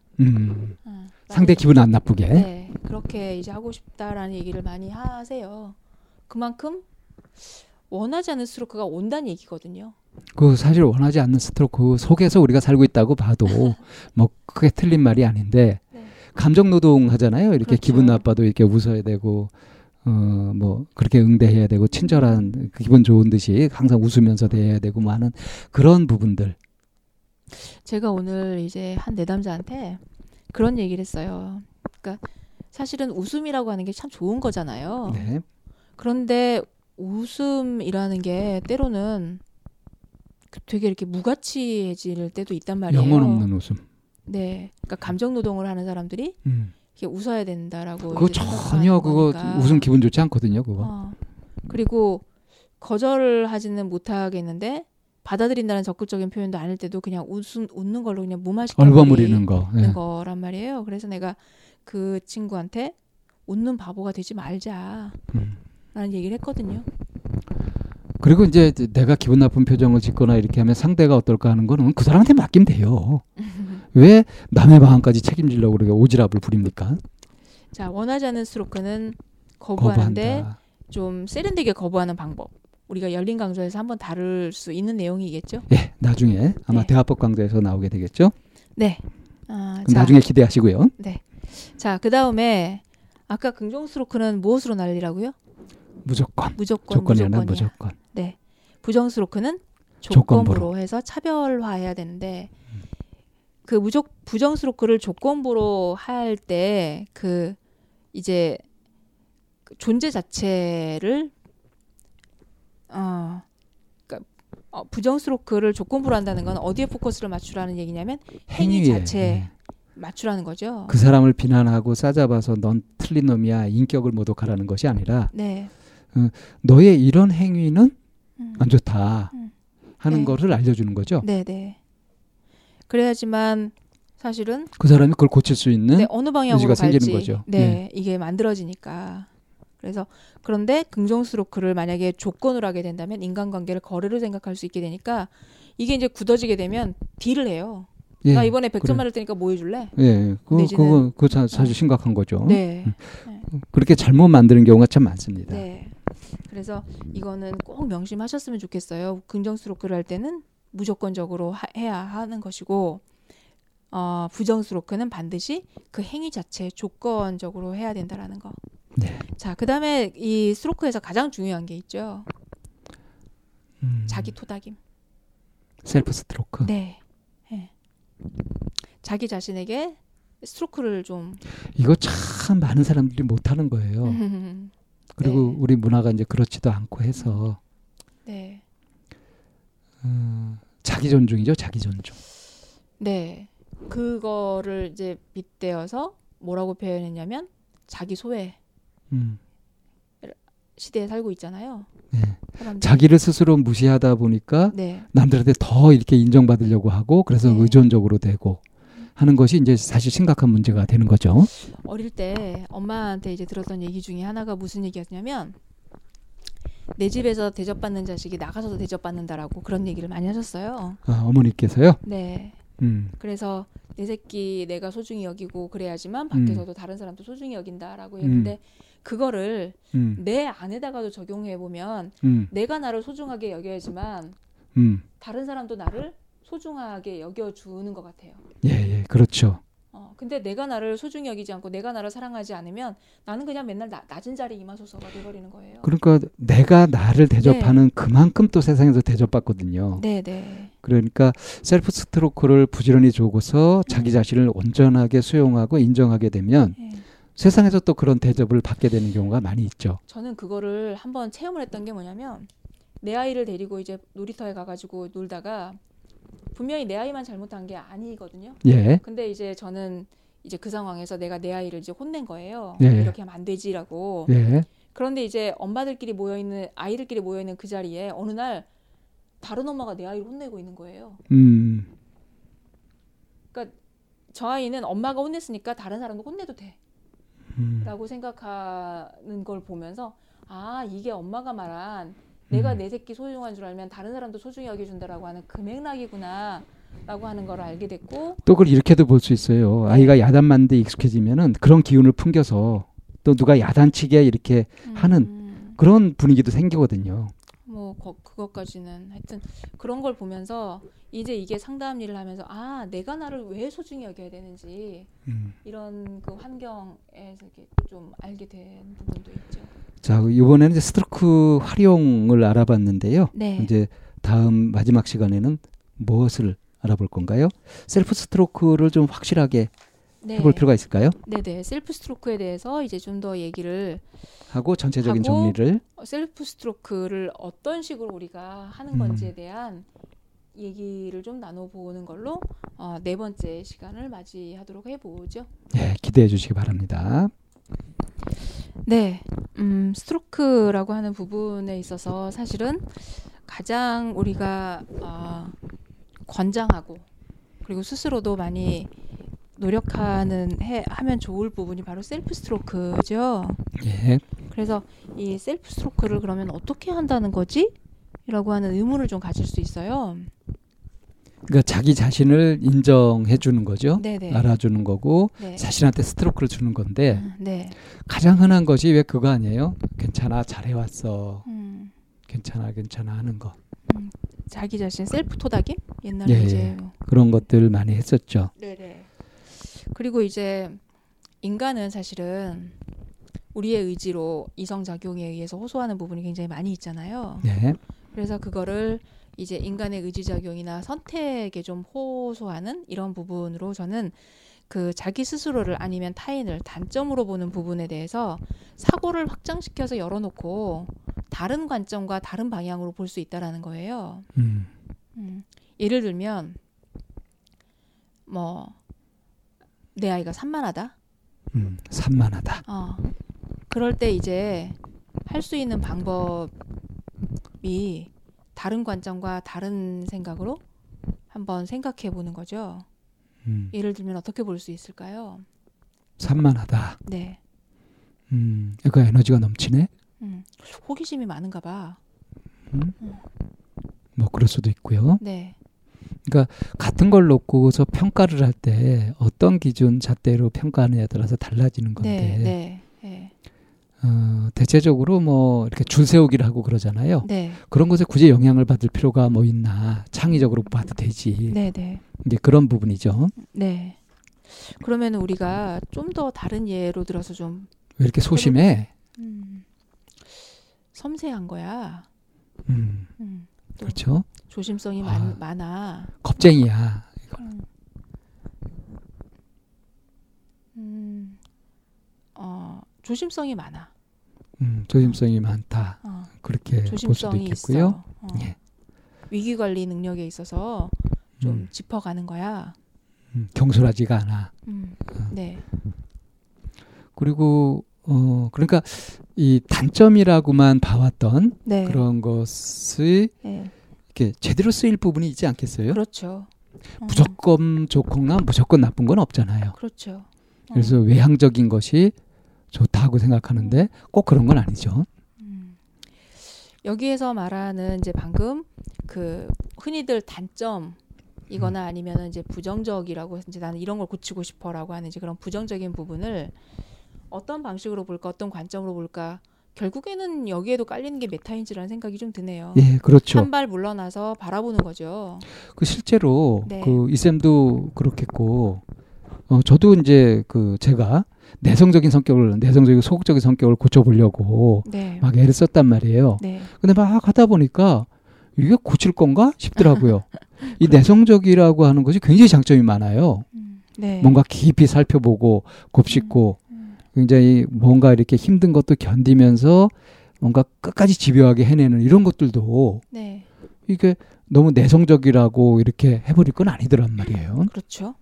상대 기분 안 나쁘게. 네. 그렇게 이제 하고 싶다라는 얘기를 많이 하세요. 그만큼 원하지 않는 스트로크가 온다는 얘기거든요. 그 사실 원하지 않는 스트로크 속에서 우리가 살고 있다고 봐도 뭐 크게 틀린 말이 아닌데 감정 노동 하잖아요. 이렇게 그렇죠. 기분 나빠도 이렇게 웃어야 되고, 뭐, 그렇게 응대해야 되고, 친절한, 기분 좋은 듯이 항상 웃으면서 대해야 되고, 뭐 하는 그런 부분들. 제가 오늘 이제 한 내담자한테 그런 얘기를 했어요. 그러니까 사실은 웃음이라고 하는 게 참 좋은 거잖아요. 네. 그런데 웃음이라는 게 때로는 되게 이렇게 무가치해질 때도 있단 말이에요. 영혼 없는 웃음. 네, 그러니까 감정 노동을 하는 사람들이 이렇게 웃어야 된다라고. 그거 전혀 그거 거니까. 웃음 기분 좋지 않거든요, 그거. 그리고 거절을 하지는 못하겠는데 받아들인다는 적극적인 표현도 아닐 때도 그냥 웃는 걸로 그냥 무마시켜 얼버무리는 거, 네. 거란 말이에요. 그래서 내가 그 친구한테 웃는 바보가 되지 말자라는 얘기를 했거든요. 그리고 이제 내가 기분 나쁜 표정을 짓거나 이렇게 하면 상대가 어떨까 하는 거는 그 사람한테 맡기면 돼요. 왜 남의 마음까지 책임지려고 그렇게 오지랖을 부립니까? 자, 원하지 않는 스트로크는 거부하는데 좀 세련되게 거부하는 방법. 우리가 열린 강좌에서 한번 다룰 수 있는 내용이겠죠? 예, 나중에 아마 네. 대화법 강좌에서 나오게 되겠죠? 네. 그럼 나중에 기대하시고요. 네. 자, 그 다음에 아까 긍정 스트로크는 무엇으로 날리라고요? 무조건. 네. 부정 스트로크는 조건부로 해서 차별화해야 되는데. 그 부정 스트로크를 조건부로 할 때 그 이제 존재 자체를 그러니까 부정 스트로크를 조건부로 한다는 건 어디에 포커스를 맞추라는 얘기냐면 행위 자체에 맞추라는 거죠. 그 사람을 비난하고 싸잡아서 넌 틀린 놈이야 인격을 모독하라는 것이 아니라 네. 너의 이런 행위는 안 좋다 하는 네. 거를 알려주는 거죠. 네네. 네. 그래야지만 사실은 그 사람이 그걸 고칠 수 있는 네, 어느 방향으로 갈지 의지가 생기는 거죠. 네, 네. 이게 만들어지니까. 그래서 그런데 긍정 스트로크를 만약에 조건으로 하게 된다면 인간관계를 거래로 생각할 수 있게 되니까 이게 이제 굳어지게 되면 딜을 해요. 예, 나 이번에 100점 맞을 테니까 뭐 해줄래? 예, 그거 자주 심각한 거죠. 네. 그렇게 잘못 만드는 경우가 참 많습니다. 네. 그래서 이거는 꼭 명심하셨으면 좋겠어요. 긍정 스트로크를 할 때는 무조건적으로 해야 하는 것이고, 부정 스트로크는 반드시 그 행위 자체 조건적으로 해야 된다라는 거. 네. 자, 그 다음에 이 스트로크에서 가장 중요한 게 있죠. 자기 토닥임. 셀프 스트로크. 네. 자기 자신에게 스트로크를 좀, 이거 참 많은 사람들이 못하는 거예요. 그리고 네. 우리 문화가 이제 그렇지도 않고 해서 네. 자기 존중이죠, 자기 존중. 네, 그거를 이제 빗대어서 뭐라고 표현했냐면 자기 소외 시대에 살고 있잖아요. 네. 사람들이. 자기를 스스로 무시하다 보니까 네. 남들한테 더 이렇게 인정받으려고 하고, 그래서 네. 의존적으로 되고 하는 것이 이제 사실 심각한 문제가 되는 거죠. 어릴 때 엄마한테 이제 들었던 얘기 중에 하나가 무슨 얘기였냐면, 내 집에서 대접받는 자식이 나가서도 대접받는다라고 그런 얘기를 많이 하셨어요. 아, 어머니께서요? 네. 그래서 내 새끼 내가 소중히 여기고 그래야지만 밖에서도 다른 사람도 소중히 여긴다라고 했는데 그거를 내 안에다가도 적용해보면 내가 나를 소중하게 여겨야지만 다른 사람도 나를 소중하게 여겨주는 것 같아요. 예, 그렇죠. 근데 내가 나를 소중히 여기지 않고 내가 나를 사랑하지 않으면 나는 그냥 맨날 낮은 자리에 임하소서가 돼버리는 거예요. 그러니까 내가 나를 대접하는 네. 그만큼 또 세상에서 대접받거든요. 네. 그러니까 셀프 스트로크를 부지런히 줘서 자기 자신을 온전하게 수용하고 인정하게 되면 네. 세상에서 또 그런 대접을 받게 되는 경우가 많이 있죠. 저는 그거를 한번 체험을 했던 게 뭐냐면, 내 아이를 데리고 이제 놀이터에 가가지고 놀다가 분명히 내 아이만 잘못한 게 아니거든요. 예. 근데 이제 저는 이제 그 상황에서 내가 내 아이를 이제 혼낸 거예요. 예. 이렇게 하면 안 되지라고. 예. 그런데 이제 엄마들끼리 모여있는, 아이들끼리 모여있는 그 자리에 어느 날 다른 엄마가 내 아이를 혼내고 있는 거예요. 그러니까 저 아이는 엄마가 혼냈으니까 다른 사람도 혼내도 돼. 라고 생각하는 걸 보면서, 아, 이게 엄마가 말한 내가 내 새끼 소중한 줄 알면 다른 사람도 소중히 여겨준다라고 하는 그 맥락이구나 라고 하는 걸 알게 됐고, 또 그걸 이렇게도 볼 수 있어요. 아이가 야단맞는 데 익숙해지면은 그런 기운을 풍겨서 또 누가 야단치게 이렇게 하는 그런 분위기도 생기거든요. 뭐 그것까지는 하여튼 그런 걸 보면서 이제 이게 상담 일을 하면서, 아, 내가 나를 왜 소중히 여겨야 되는지 이런 그 환경에서 좀 알게 된 부분도 있죠. 자, 이번에는 이제 스트로크 활용을 알아봤는데요. 네. 이제 다음 마지막 시간에는 무엇을 알아볼 건가요? 셀프 스트로크를 좀 확실하게 네. 해볼 필요가 있을까요? 네네. 셀프 스트로크에 대해서 이제 좀 더 얘기를 하고 전체적인 정리를, 셀프 스트로크를 어떤 식으로 우리가 하는 건지에 대한 얘기를 좀 나눠보는 걸로 네 번째 시간을 맞이하도록 해보죠. 네, 기대해 주시기 바랍니다. 네, 스트로크라고 하는 부분에 있어서 사실은 가장 우리가 권장하고 그리고 스스로도 많이 노력하는 하면 좋을 부분이 바로 셀프 스트로크죠. 예. 그래서 이 셀프 스트로크를 그러면 어떻게 한다는 거지? 라고 하는 의문을 좀 가질 수 있어요. 그러니까 자기 자신을 인정해 주는 거죠. 네네. 알아주는 거고 네. 자신한테 스트로크를 주는 건데 네. 가장 흔한 것이 왜 그거 아니에요? 괜찮아, 잘해왔어. 괜찮아 하는 거. 자기 자신 셀프 토닥임? 옛날에 예, 이제 그런 것들 많이 했었죠. 네네. 그리고 이제 인간은 사실은 우리의 의지로 이성작용에 의해서 호소하는 부분이 굉장히 많이 있잖아요. 네. 그래서 그거를 이제 인간의 의지작용이나 선택에 좀 호소하는 이런 부분으로, 저는 그 자기 스스로를 아니면 타인을 단점으로 보는 부분에 대해서 사고를 확장시켜서 열어놓고 다른 관점과 다른 방향으로 볼 수 있다라는 거예요. 예를 들면 뭐 내 아이가 산만하다. 산만하다. 그럴 때 이제 할 수 있는 방법이 다른 관점과 다른 생각으로 한번 생각해 보는 거죠. 예를 들면 어떻게 볼 수 있을까요? 산만하다. 네. 약간 에너지가 넘치네. 호기심이 많은가 봐. 뭐 그럴 수도 있고요. 네. 그러니까 같은 걸 놓고서 평가를 할 때 어떤 기준 잣대로 평가하느냐에 따라서 달라지는 건데. 네. 네. 대체적으로 뭐 이렇게 줄 세우기를 하고 그러잖아요. 네. 그런 것에 굳이 영향을 받을 필요가 뭐 있나, 창의적으로 봐도 되지. 네, 네. 이제 그런 부분이죠. 네. 그러면 우리가 좀 더 다른 예로 들어서 좀 왜 이렇게 소심해? 섬세한 거야. 그렇죠. 조심성이 많아. 겁쟁이야. 조심성이 많아. 조심성이 많다. 그렇게 볼 수도 있겠고요. 예. 위기 관리 능력에 있어서 좀 짚어가는 거야. 경솔하지가 않아. 네. 그리고 그러니까 이 단점이라고만 봐왔던 네. 그런 것이 네. 이렇게 제대로 쓰일 부분이 있지 않겠어요? 그렇죠. 무조건 좋거나 무조건 나쁜 건 없잖아요. 그렇죠. 그래서 외향적인 것이 좋다고 생각하는데 꼭 그런 건 아니죠. 여기에서 말하는 이제 방금 그 흔히들 단점이거나 아니면 이제 부정적이라고 이제 나는 이런 걸 고치고 싶어라고 하는 이제 그런 부정적인 부분을 어떤 방식으로 볼까, 어떤 관점으로 볼까, 결국에는 여기에도 깔리는 게 메타인지라는 생각이 좀 드네요. 예, 그렇죠. 한 발 물러나서 바라보는 거죠. 그 실제로 네. 그 이쌤도 그렇겠고, 저도 이제 그 제가 내성적이고 소극적인 성격을 고쳐보려고 네. 막 애를 썼단 말이에요. 네. 근데 막 하다 보니까 이게 고칠 건가 싶더라고요. 이 내성적이라고 하는 것이 굉장히 장점이 많아요. 네. 뭔가 깊이 살펴보고 곱씹고. 굉장히 뭔가 이렇게 힘든 것도 견디면서 뭔가 끝까지 집요하게 해내는 이런 것들도 네. 이게 너무 내성적이라고 이렇게 해버릴 건 아니더란 말이에요. 그렇죠.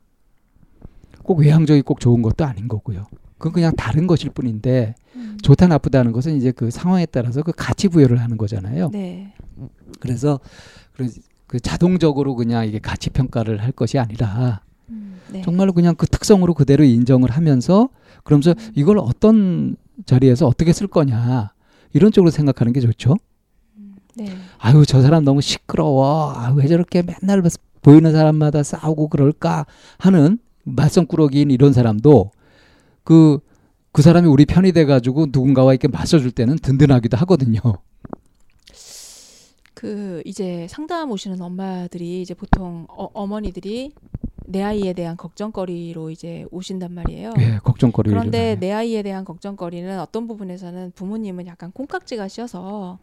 꼭 외향적이 꼭 좋은 것도 아닌 거고요. 그건 그냥 다른 것일 뿐인데 좋다 나쁘다는 것은 이제 그 상황에 따라서 그 가치 부여를 하는 거잖아요. 네. 그래서 그 자동적으로 그냥 이게 가치 평가를 할 것이 아니라 네. 정말로 그냥 그 특성으로 그대로 인정을 하면서 그러면서 이걸 어떤 자리에서 어떻게 쓸 거냐 이런 쪽으로 생각하는 게 좋죠. 네. 아유 저 사람 너무 시끄러워. 아유 왜 저렇게 맨날 보이는 사람마다 싸우고 그럴까 하는 맞선꾸러기인 이런 사람도 그 사람이 우리 편이 돼가지고 누군가와 이렇게 맞서줄 때는 든든하기도 하거든요. 그 이제 상담 오시는 엄마들이 이제 보통 어머니들이 내 아이에 대한 걱정거리로 이제 오신단 말이에요. 예, 걱정거리. 그런데 내 아이에 대한 걱정거리는 어떤 부분에서는 부모님은 약간 콩깍지가 씌어서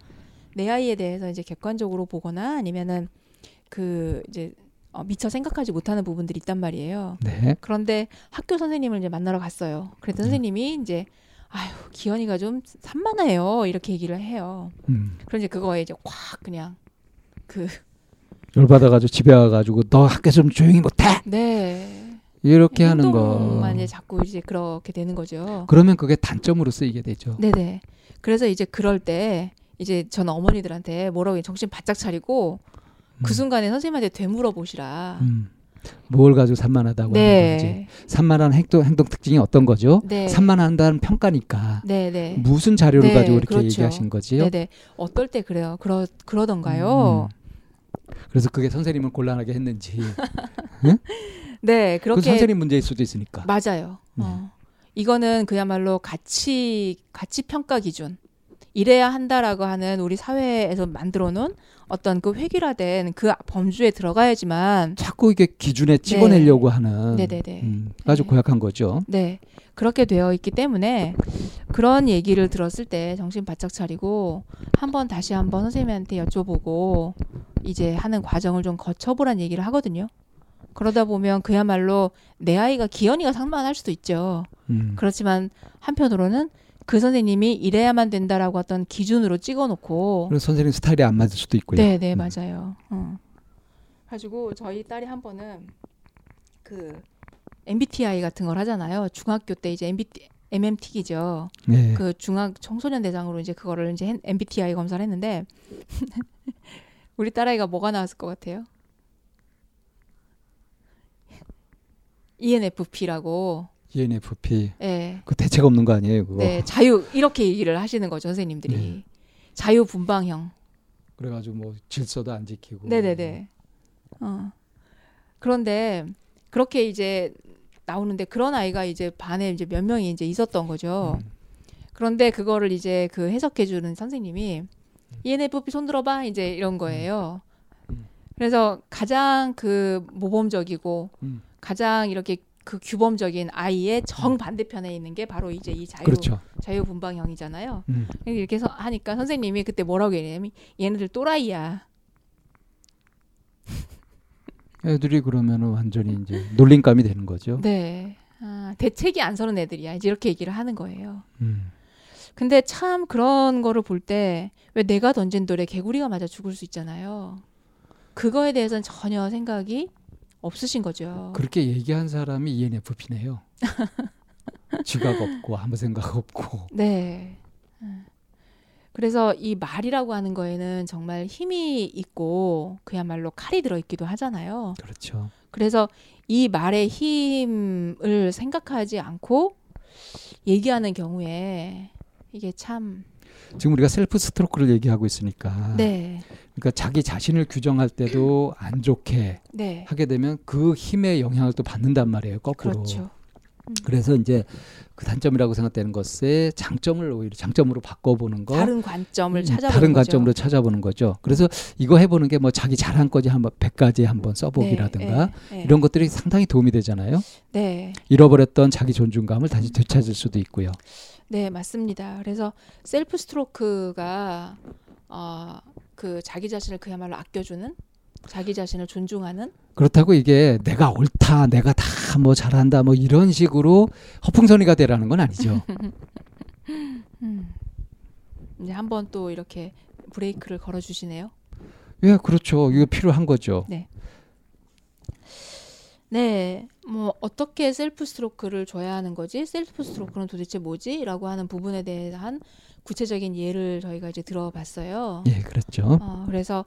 내 아이에 대해서 이제 객관적으로 보거나 아니면은 그 이제 미처 생각하지 못하는 부분들이 있단 말이에요. 네. 그런데 학교 선생님을 이제 만나러 갔어요. 그랬더니 선생님이 이제 아유 기현이가 좀 산만해요 이렇게 얘기를 해요. 그런데 그거에 이제 확 그냥 그 열받아가지고 집에 와가지고 너 학교 좀 조용히 못해. 네. 이렇게 하는 거. 행동만 이제 자꾸 이제 그렇게 되는 거죠. 그러면 그게 단점으로 쓰이게 되죠. 네네. 그래서 이제 그럴 때 이제 저는 어머니들한테 뭐라고 정신 바짝 차리고 그 순간에 선생님한테 되물어 보시라. 뭘 가지고 산만하다고 네. 하는 건지. 산만한 행동 특징이 어떤 거죠? 네. 산만한다는 평가니까. 네, 네. 무슨 자료를 네, 가지고 이렇게 그렇죠. 얘기하신 거지요? 네네. 어떨 때 그래요? 그러던가요? 그래서 그게 선생님을 곤란하게 했는지. 응? 네, 그렇게. 그 선생님 문제일 수도 있으니까. 맞아요. 이거는 그야말로 가치 평가 기준. 이래야 한다라고 하는 우리 사회에서 만들어 놓은 어떤 그 획일화된 그 범주에 들어가야지만. 자꾸 이게 기준에 찍어내려고 네. 하는. 네네네. 아주 고약한 거죠. 네. 그렇게 되어 있기 때문에 그런 얘기를 들었을 때 정신 바짝 차리고 다시 한번 선생님한테 여쭤보고 이제 하는 과정을 좀 거쳐보란 얘기를 하거든요. 그러다 보면 그야말로 내 아이가 기현이가 산만할 수도 있죠. 그렇지만 한편으로는 그 선생님이 이래야만 된다라고 어떤 기준으로 찍어놓고 그래서 선생님 스타일이 안 맞을 수도 있고요. 네, 네, 맞아요. 가지고 저희 딸이 한 번은 그 MBTI 같은 걸 하잖아요. 중학교 때 이제 MMT이죠. 네. 그 중학 청소년 대상으로 이제 그거를 이제 MBTI 검사를 했는데 우리 딸아이가 뭐가 나왔을 것 같아요? ENFP라고. ENFP. 예. 네. 그 대책 없는 거 아니에요, 그거? 네, 자유 이렇게 얘기를 하시는 거죠, 선생님들이. 네. 자유 분방형. 그래가지고 뭐 질서도 안 지키고. 네네네. 그런데 그렇게 이제 나오는데 그런 아이가 이제 반에 이제 몇 명이 이제 있었던 거죠. 그런데 그거를 이제 그 해석해 주는 선생님이 ENFP 손 들어봐 이제 이런 거예요. 그래서 가장 그 모범적이고 가장 이렇게 그 규범적인 아이의 정반대편에 있는 게 바로 이제 이 자유, 그렇죠. 자유분방형이잖아요. 이렇게 해서 하니까 선생님이 그때 뭐라고 얘기했냐면 얘네들 또라이야. 애들이 그러면 완전히 이제 놀림감이 되는 거죠. 네. 아, 대책이 안 서는 애들이야. 이제 이렇게 얘기를 하는 거예요. 근데 참 그런 거를 볼 때 왜 내가 던진 돌에 개구리가 맞아 죽을 수 있잖아요. 그거에 대해서는 전혀 생각이 없으신 거죠. 그렇게 얘기한 사람이 ENFP네요. 지각 없고 아무 생각 없고. 네. 그래서 이 말이라고 하는 거에는 정말 힘이 있고 그야말로 칼이 들어있기도 하잖아요. 그렇죠. 그래서 이 말의 힘을 생각하지 않고 얘기하는 경우에 이게 참. 지금 우리가 셀프 스트로크를 얘기하고 있으니까. 네. 그러니까 자기 자신을 규정할 때도 안 좋게 네. 하게 되면 그 힘의 영향을 또 받는단 말이에요. 거꾸로. 그렇죠. 그래서 이제 그 단점이라고 생각되는 것에 장점을 오히려 장점으로 바꿔보는 거. 다른 관점을 찾아보는 다른 거죠. 관점으로 찾아보는 거죠. 그래서 이거 해보는 게 뭐 자기 잘한 거지 한번 100가지 한번 써보기라든가 네. 이런 것들이 상당히 도움이 되잖아요. 네. 잃어버렸던 자기 존중감을 다시 되찾을 수도 있고요. 네, 맞습니다. 그래서 셀프 스트로크가 그 자기 자신을 그야말로 아껴주는 자기 자신을 존중하는 그렇다고 이게 내가 옳다 내가 다 뭐 잘한다 뭐 이런 식으로 허풍선이가 되라는 건 아니죠. 이제 한번 또 이렇게 브레이크를 걸어주시네요. 예, 그렇죠. 이거 필요한 거죠. 네. 네, 뭐 어떻게 셀프 스트로크를 줘야 하는 거지? 셀프 스트로크는 도대체 뭐지? 라고 하는 부분에 대한 구체적인 예를 저희가 이제 들어봤어요. 예, 그렇죠. 그래서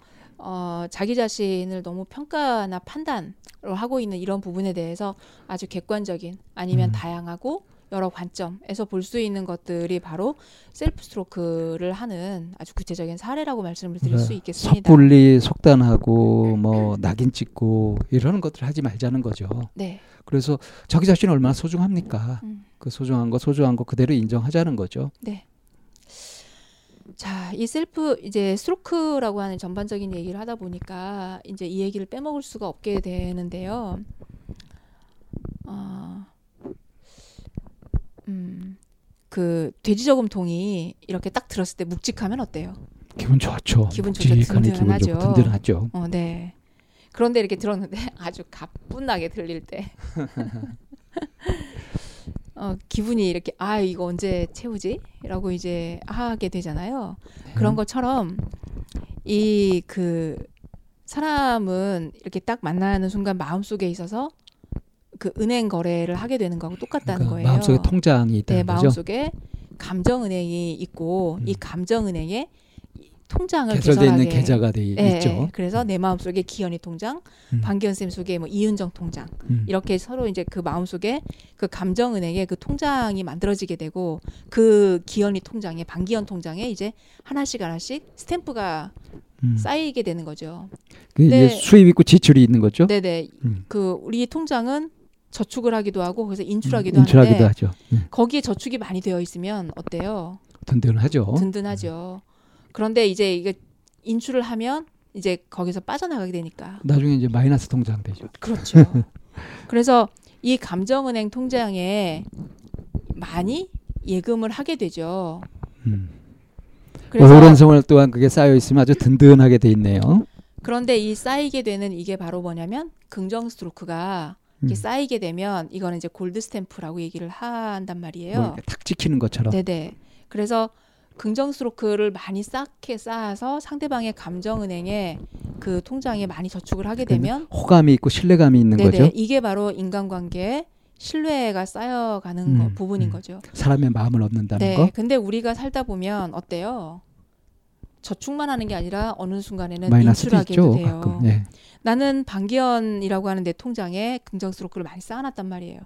자기 자신을 너무 평가나 판단을 하고 있는 이런 부분에 대해서 아주 객관적인 아니면 다양하고 여러 관점에서 볼 수 있는 것들이 바로 셀프 스트로크를 하는 아주 구체적인 사례라고 말씀을 드릴 수 있겠습니다. 섣불리 속단하고 뭐 낙인 찍고 이런 것들 하지 말자는 거죠. 네. 그래서 자기 자신이 얼마나 소중합니까? 그 소중한 거 그대로 인정하자는 거죠. 네. 자, 이 셀프 이제 스트로크라고 하는 전반적인 얘기를 하다 보니까 이제 이 얘기를 빼먹을 수가 없게 되는데요. 그 돼지저금통이 이렇게 딱 들었을 때 묵직하면 어때요? 기분 좋죠. 기분 좋죠. 든든하죠. 든든하죠. 네. 그런데 이렇게 들었는데 아주 가뿐하게 들릴 때 기분이 이렇게 아 이거 언제 채우지? 라고 이제 하게 되잖아요. 네. 그런 것처럼 이 그 사람은 이렇게 딱 만나는 순간 마음속에 있어서 그 은행 거래를 하게 되는 거하고 똑같다는 그러니까 거예요. 마음속에 통장이 있다는 거죠? 네. 마음속에 감정은행이 있고 이 감정은행에 통장을 개설되어 있는 계좌가 돼 있죠. 그래서 내 마음속에 기현이 통장, 방기현 쌤 속에 뭐 이윤정 통장 이렇게 서로 이제 그 마음속에 그 감정은행에 그 통장이 만들어지게 되고 그 기현이 통장에 방기현 통장에 이제 하나씩 스탬프가 쌓이게 되는 거죠. 이제 수입 있고 지출이 있는 거죠. 네네. 그 우리 통장은 저축을 하기도 하고 그래서 인출하기도 하죠. 거기에 저축이 많이 되어 있으면 어때요? 든든하죠. 든든하죠. 그런데 이제 이게 인출을 하면 이제 거기서 빠져나가게 되니까 나중에 이제 마이너스 통장 되죠. 그렇죠. 그래서 이 감정은행 통장에 많이 예금을 하게 되죠. 그래서 오랜 생활 동안 그게 쌓여 있으면 아주 든든하게 돼 있네요. 그런데 이 쌓이게 되는 이게 바로 뭐냐면 긍정 스트로크가 이게 쌓이게 되면 이거는 이제 골드 스탬프라고 얘기를 한단 말이에요. 뭐 탁 찍히는 것처럼. 네네. 그래서 긍정 스트로크를 많이 쌓아서 상대방의 감정은행에 그 통장에 많이 저축을 하게 되면 호감이 있고 신뢰감이 있는 네네, 거죠. 이게 바로 인간관계에 신뢰가 쌓여가는 부분인 거죠. 사람의 마음을 얻는다는 네, 거. 근데 우리가 살다 보면 어때요? 저축만 하는 게 아니라 어느 순간에는 인출하게 돼요. 가끔, 네. 나는 방기현이라고 하는 내 통장에 긍정 스트로크를 많이 쌓아놨단 말이에요.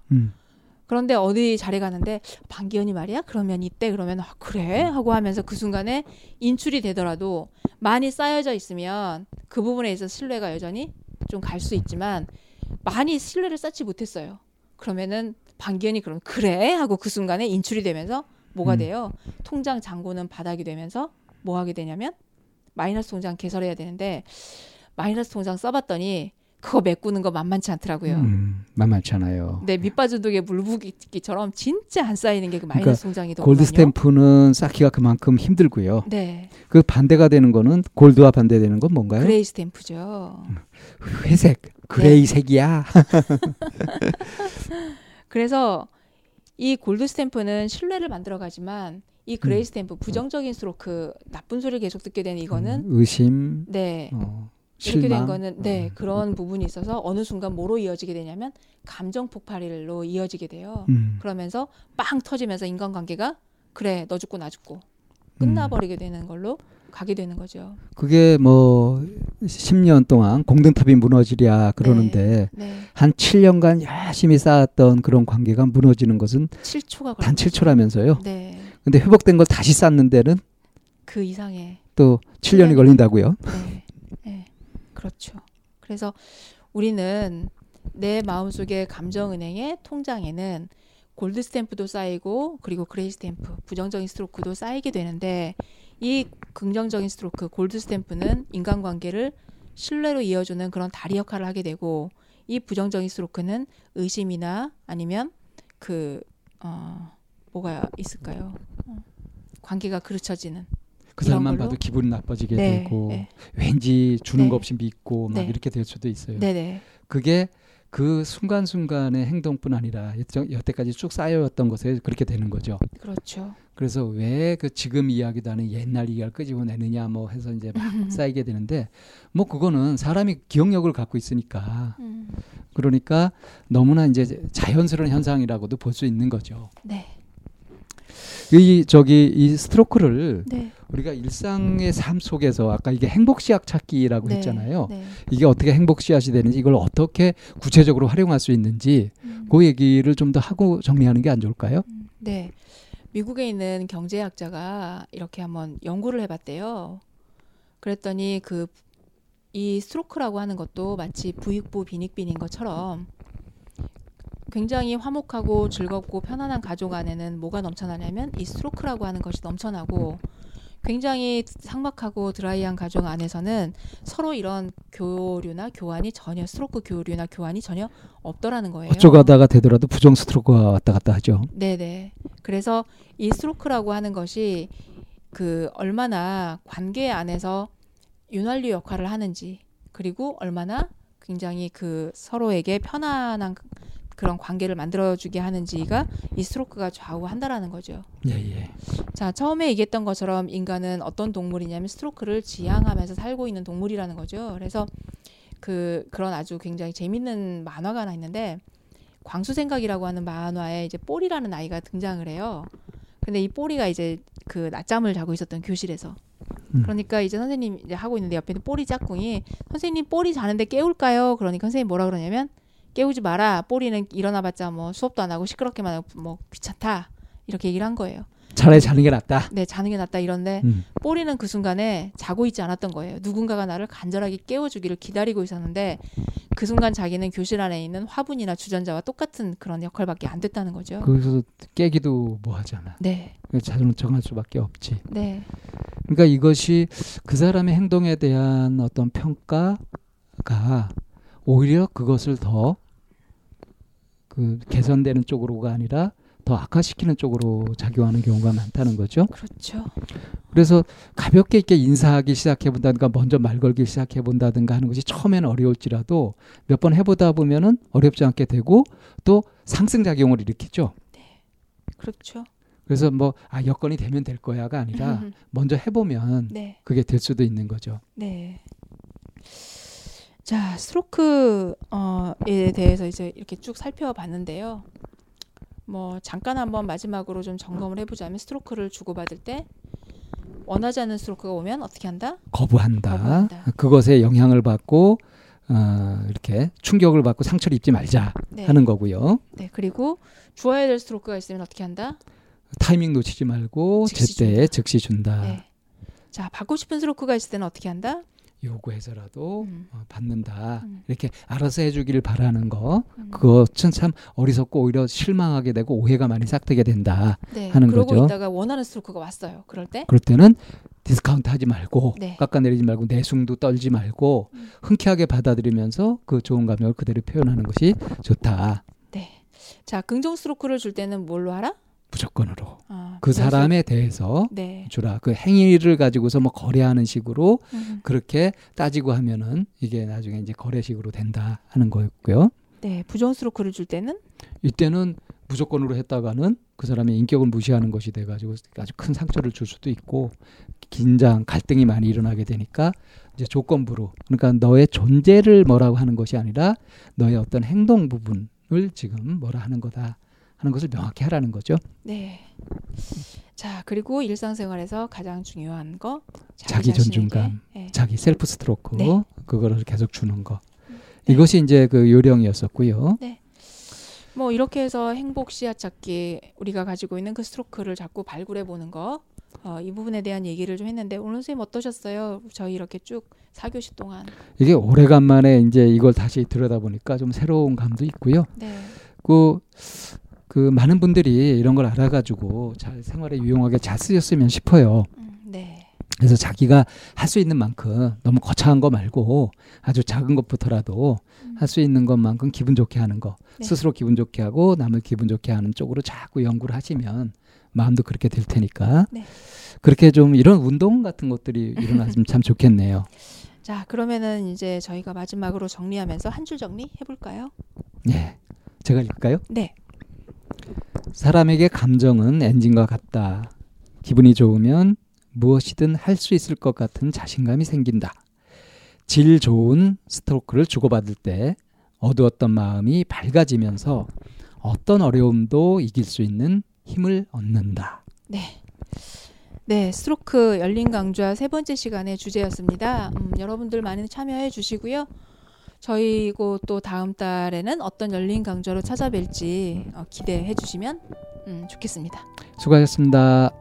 그런데 어디 자리 가는데 방기현이 말이야? 그러면 이때 그러면 아, 그래? 하고 하면서 그 순간에 인출이 되더라도 많이 쌓여져 있으면 그 부분에 있어서 신뢰가 여전히 좀 갈 수 있지만 많이 신뢰를 쌓지 못했어요. 그러면은 방기현이 그럼 그래? 하고 그 순간에 인출이 되면서 뭐가 돼요? 통장 잔고는 바닥이 되면서 뭐 하게 되냐면 마이너스 통장 개설해야 되는데 마이너스 통장 써봤더니 그거 메꾸는 거 만만치 않더라고요. 만만치 않아요. 네, 밑바지독에 물붓기처럼 진짜 안 쌓이는 게 그 마이너스 통장이더라고요. 그러니까 골드 스탬프는 쌓기가 그만큼 힘들고요. 네. 그 반대가 되는 거는 골드와 반대되는 건 뭔가요? 그레이 스탬프죠. 회색, 그레이색이야. 네. 그래서 이 골드 스탬프는 신뢰를 만들어가지만 이 그레이 스탬프 부정적인 스트로크 나쁜 소리를 계속 듣게 되는 이거는 의심. 네. 이렇게 된 거는 네 그런 부분이 있어서 어느 순간 뭐로 이어지게 되냐면 감정 폭발로 이어지게 돼요. 그러면서 빵 터지면서 인간관계가 그래 너 죽고 나 죽고 끝나버리게 되는 걸로 가게 되는 거죠. 그게 뭐 10년 동안 공든탑이 무너지랴 그러는데 네, 네. 한 7년간 열심히 쌓았던 그런 관계가 무너지는 것은 7초가 단 7초라면서요. 네. 근데 회복된 걸 다시 쌓는 데는 그 이상의 또 7년이 걸린다고요. 네. 네. 그렇죠. 그래서 우리는 내 마음속의 감정은행의 통장에는 골드 스탬프도 쌓이고 그리고 그레이 스탬프, 부정적인 스트로크도 쌓이게 되는데 이 긍정적인 스트로크, 골드 스탬프는 인간관계를 신뢰로 이어주는 그런 다리 역할을 하게 되고 이 부정적인 스트로크는 의심이나 아니면 뭐가 있을까요? 관계가 그르쳐지는 그 사람만 봐도 기분이 나빠지게 네, 되고 네. 왠지 주는 네. 거 없이 믿고 막 네. 이렇게 될 수도 있어요. 네네. 그게 그 순간순간의 행동뿐 아니라 여태까지 쭉 쌓여왔던 것에 그렇게 되는 거죠. 그렇죠. 그래서 왜 그 지금 이야기도 하는 옛날 이야기를 끄집어내느냐 뭐 해서 이제 막 쌓이게 되는데 뭐 그거는 사람이 기억력을 갖고 있으니까 그러니까 너무나 이제 자연스러운 현상이라고도 볼 수 있는 거죠. 네. 이 스트로크를 네. 우리가 일상의 삶 속에서 아까 이게 행복 씨앗 찾기라고 네. 했잖아요. 네. 이게 어떻게 행복 씨앗이 되는지 이걸 어떻게 구체적으로 활용할 수 있는지 그 얘기를 좀 더 하고 정리하는 게 안 좋을까요? 네. 미국에 있는 경제학자가 이렇게 한번 연구를 해봤대요. 그랬더니 이 스트로크라고 하는 것도 마치 부익부 빈익빈인 것처럼 굉장히 화목하고 즐겁고 편안한 가족 안에는 뭐가 넘쳐나냐면 이 스트로크라고 하는 것이 넘쳐나고 굉장히 삭막하고 드라이한 가족 안에서는 서로 이런 스트로크 교류나 교환이 전혀 없더라는 거예요. 어쩌다가 되더라도 부정 스트로크가 왔다 갔다 하죠. 네네. 그래서 이 스트로크라고 하는 것이 얼마나 관계 안에서 윤활유 역할을 하는지 그리고 얼마나 굉장히 서로에게 편안한 그런 관계를 만들어주게 하는지가 이 스트로크가 좌우한다라는 거죠. 예. 자, 처음에 얘기했던 것처럼 인간은 어떤 동물이냐면 스트로크를 지향하면서 살고 있는 동물이라는 거죠. 그래서 그런 아주 굉장히 재밌는 만화가 하나 있는데 광수생각이라고 하는 만화에 이제 뽀리라는 아이가 등장을 해요. 근데 이 뽀리가 이제 낮잠을 자고 있었던 교실에서 그러니까 이제 선생님 이제 하고 있는데 옆에 있는 뽀리 짝꿍이 선생님 뽀리 자는데 깨울까요? 그러니까 선생님이 뭐라 그러냐면 깨우지 마라. 뽀리는 일어나봤자 뭐 수업도 안 하고 시끄럽게만 하고 뭐 귀찮다. 이렇게 얘기를 한 거예요. 차라리 자는 게 낫다. 네, 자는 게 낫다. 이런데 뽀리는 그 순간에 자고 있지 않았던 거예요. 누군가가 나를 간절하게 깨워주기를 기다리고 있었는데 그 순간 자기는 교실 안에 있는 화분이나 주전자와 똑같은 그런 역할밖에 안 됐다는 거죠. 거기서 깨기도 뭐하잖아. 네. 자정할 수밖에 없지. 네. 그러니까 이것이 그 사람의 행동에 대한 어떤 평가가 오히려 그것을 더 개선되는 쪽으로가 아니라 더 악화시키는 쪽으로 작용하는 경우가 많다는 거죠. 그렇죠. 그래서 가볍게 이렇게 인사하기 시작해본다든가 먼저 말 걸기 시작해본다든가 하는 것이 처음에는 어려울지라도 몇 번 해보다 보면은 어렵지 않게 되고 또 상승작용을 일으키죠. 네, 그렇죠. 그래서 여건이 되면 될 거야가 아니라 먼저 해보면 네. 그게 될 수도 있는 거죠. 네. 자, 스트로크에 대해서 이제 이렇게 쭉 살펴봤는데요. 잠깐 한번 마지막으로 좀 점검을 해보자면 스트로크를 주고받을 때 원하지 않는 스트로크가 오면 어떻게 한다? 거부한다. 그것에 영향을 받고 이렇게 충격을 받고 상처를 입지 말자 네. 하는 거고요. 네, 그리고 주어야 될 스트로크가 있으면 어떻게 한다? 타이밍 놓치지 말고 제때에 즉시 준다. 네. 자, 받고 싶은 스트로크가 있을 때는 어떻게 한다? 요구해서라도 받는다. 이렇게 알아서 해주기를 바라는 거. 그것은 참 어리석고 오히려 실망하게 되고 오해가 많이 싹트게 된다 네, 하는 그러고 거죠. 그러고 있다가 원하는 스트로크가 왔어요. 그럴 때? 그럴 때는 디스카운트 하지 말고 네. 깎아내리지 말고 내숭도 떨지 말고 흔쾌하게 받아들이면서 그 좋은 감정을 그대로 표현하는 것이 좋다. 네. 자, 긍정 스트로크를 줄 때는 뭘로 하라? 무조건으로 그 사람에 대해서 네. 주라. 그 행위를 가지고서 뭐 거래하는 식으로 그렇게 따지고 하면은 이게 나중에 이제 거래식으로 된다 하는 거였고요. 네, 부정 스트로크를 줄 때는 이때는 무조건으로 했다가는 그 사람의 인격을 무시하는 것이 돼가지고 아주 큰 상처를 줄 수도 있고 긴장, 갈등이 많이 일어나게 되니까 이제 조건부로 그러니까 너의 존재를 뭐라고 하는 것이 아니라 너의 어떤 행동 부분을 지금 뭐라 하는 거다. 하는 것을 명확히 하라는 거죠. 네. 자, 그리고 일상생활에서 가장 중요한 거 자기 존중감, 네. 자기 셀프 스트로크 네. 그거를 계속 주는 거. 네. 이것이 이제 그 요령이었었고요. 네. 뭐 이렇게 해서 행복 씨앗 찾기 우리가 가지고 있는 그 스트로크를 자꾸 발굴해 보는 거. 이 부분에 대한 얘기를 좀 했는데 오늘 선생님 어떠셨어요? 저희 이렇게 쭉 4교시 동안 이게 오래간만에 이제 이걸 다시 들여다보니까 좀 새로운 감도 있고요. 네. 그 많은 분들이 이런 걸 알아가지고 잘 생활에 유용하게 잘 쓰였으면 싶어요. 네. 그래서 자기가 할 수 있는 만큼 너무 거창한 거 말고 아주 작은 것부터라도 할 수 있는 것만큼 기분 좋게 하는 거 네. 스스로 기분 좋게 하고 남을 기분 좋게 하는 쪽으로 자꾸 연구를 하시면 마음도 그렇게 될 테니까 네. 그렇게 좀 이런 운동 같은 것들이 일어났으면 참 좋겠네요. 자, 그러면은 이제 저희가 마지막으로 정리하면서 한 줄 정리 해볼까요? 네. 제가 읽을까요? 네. 사람에게 감정은 엔진과 같다. 기분이 좋으면 무엇이든 할 수 있을 것 같은 자신감이 생긴다. 질 좋은 스트로크를 주고받을 때 어두웠던 마음이 밝아지면서 어떤 어려움도 이길 수 있는 힘을 얻는다. 네. 네, 스트로크 열린 강좌 세 번째 시간의 주제였습니다. 여러분들 많이 참여해 주시고요. 저희 곧 또 다음 달에는 어떤 열린 강좌로 찾아뵐지 기대해 주시면 좋겠습니다. 수고하셨습니다.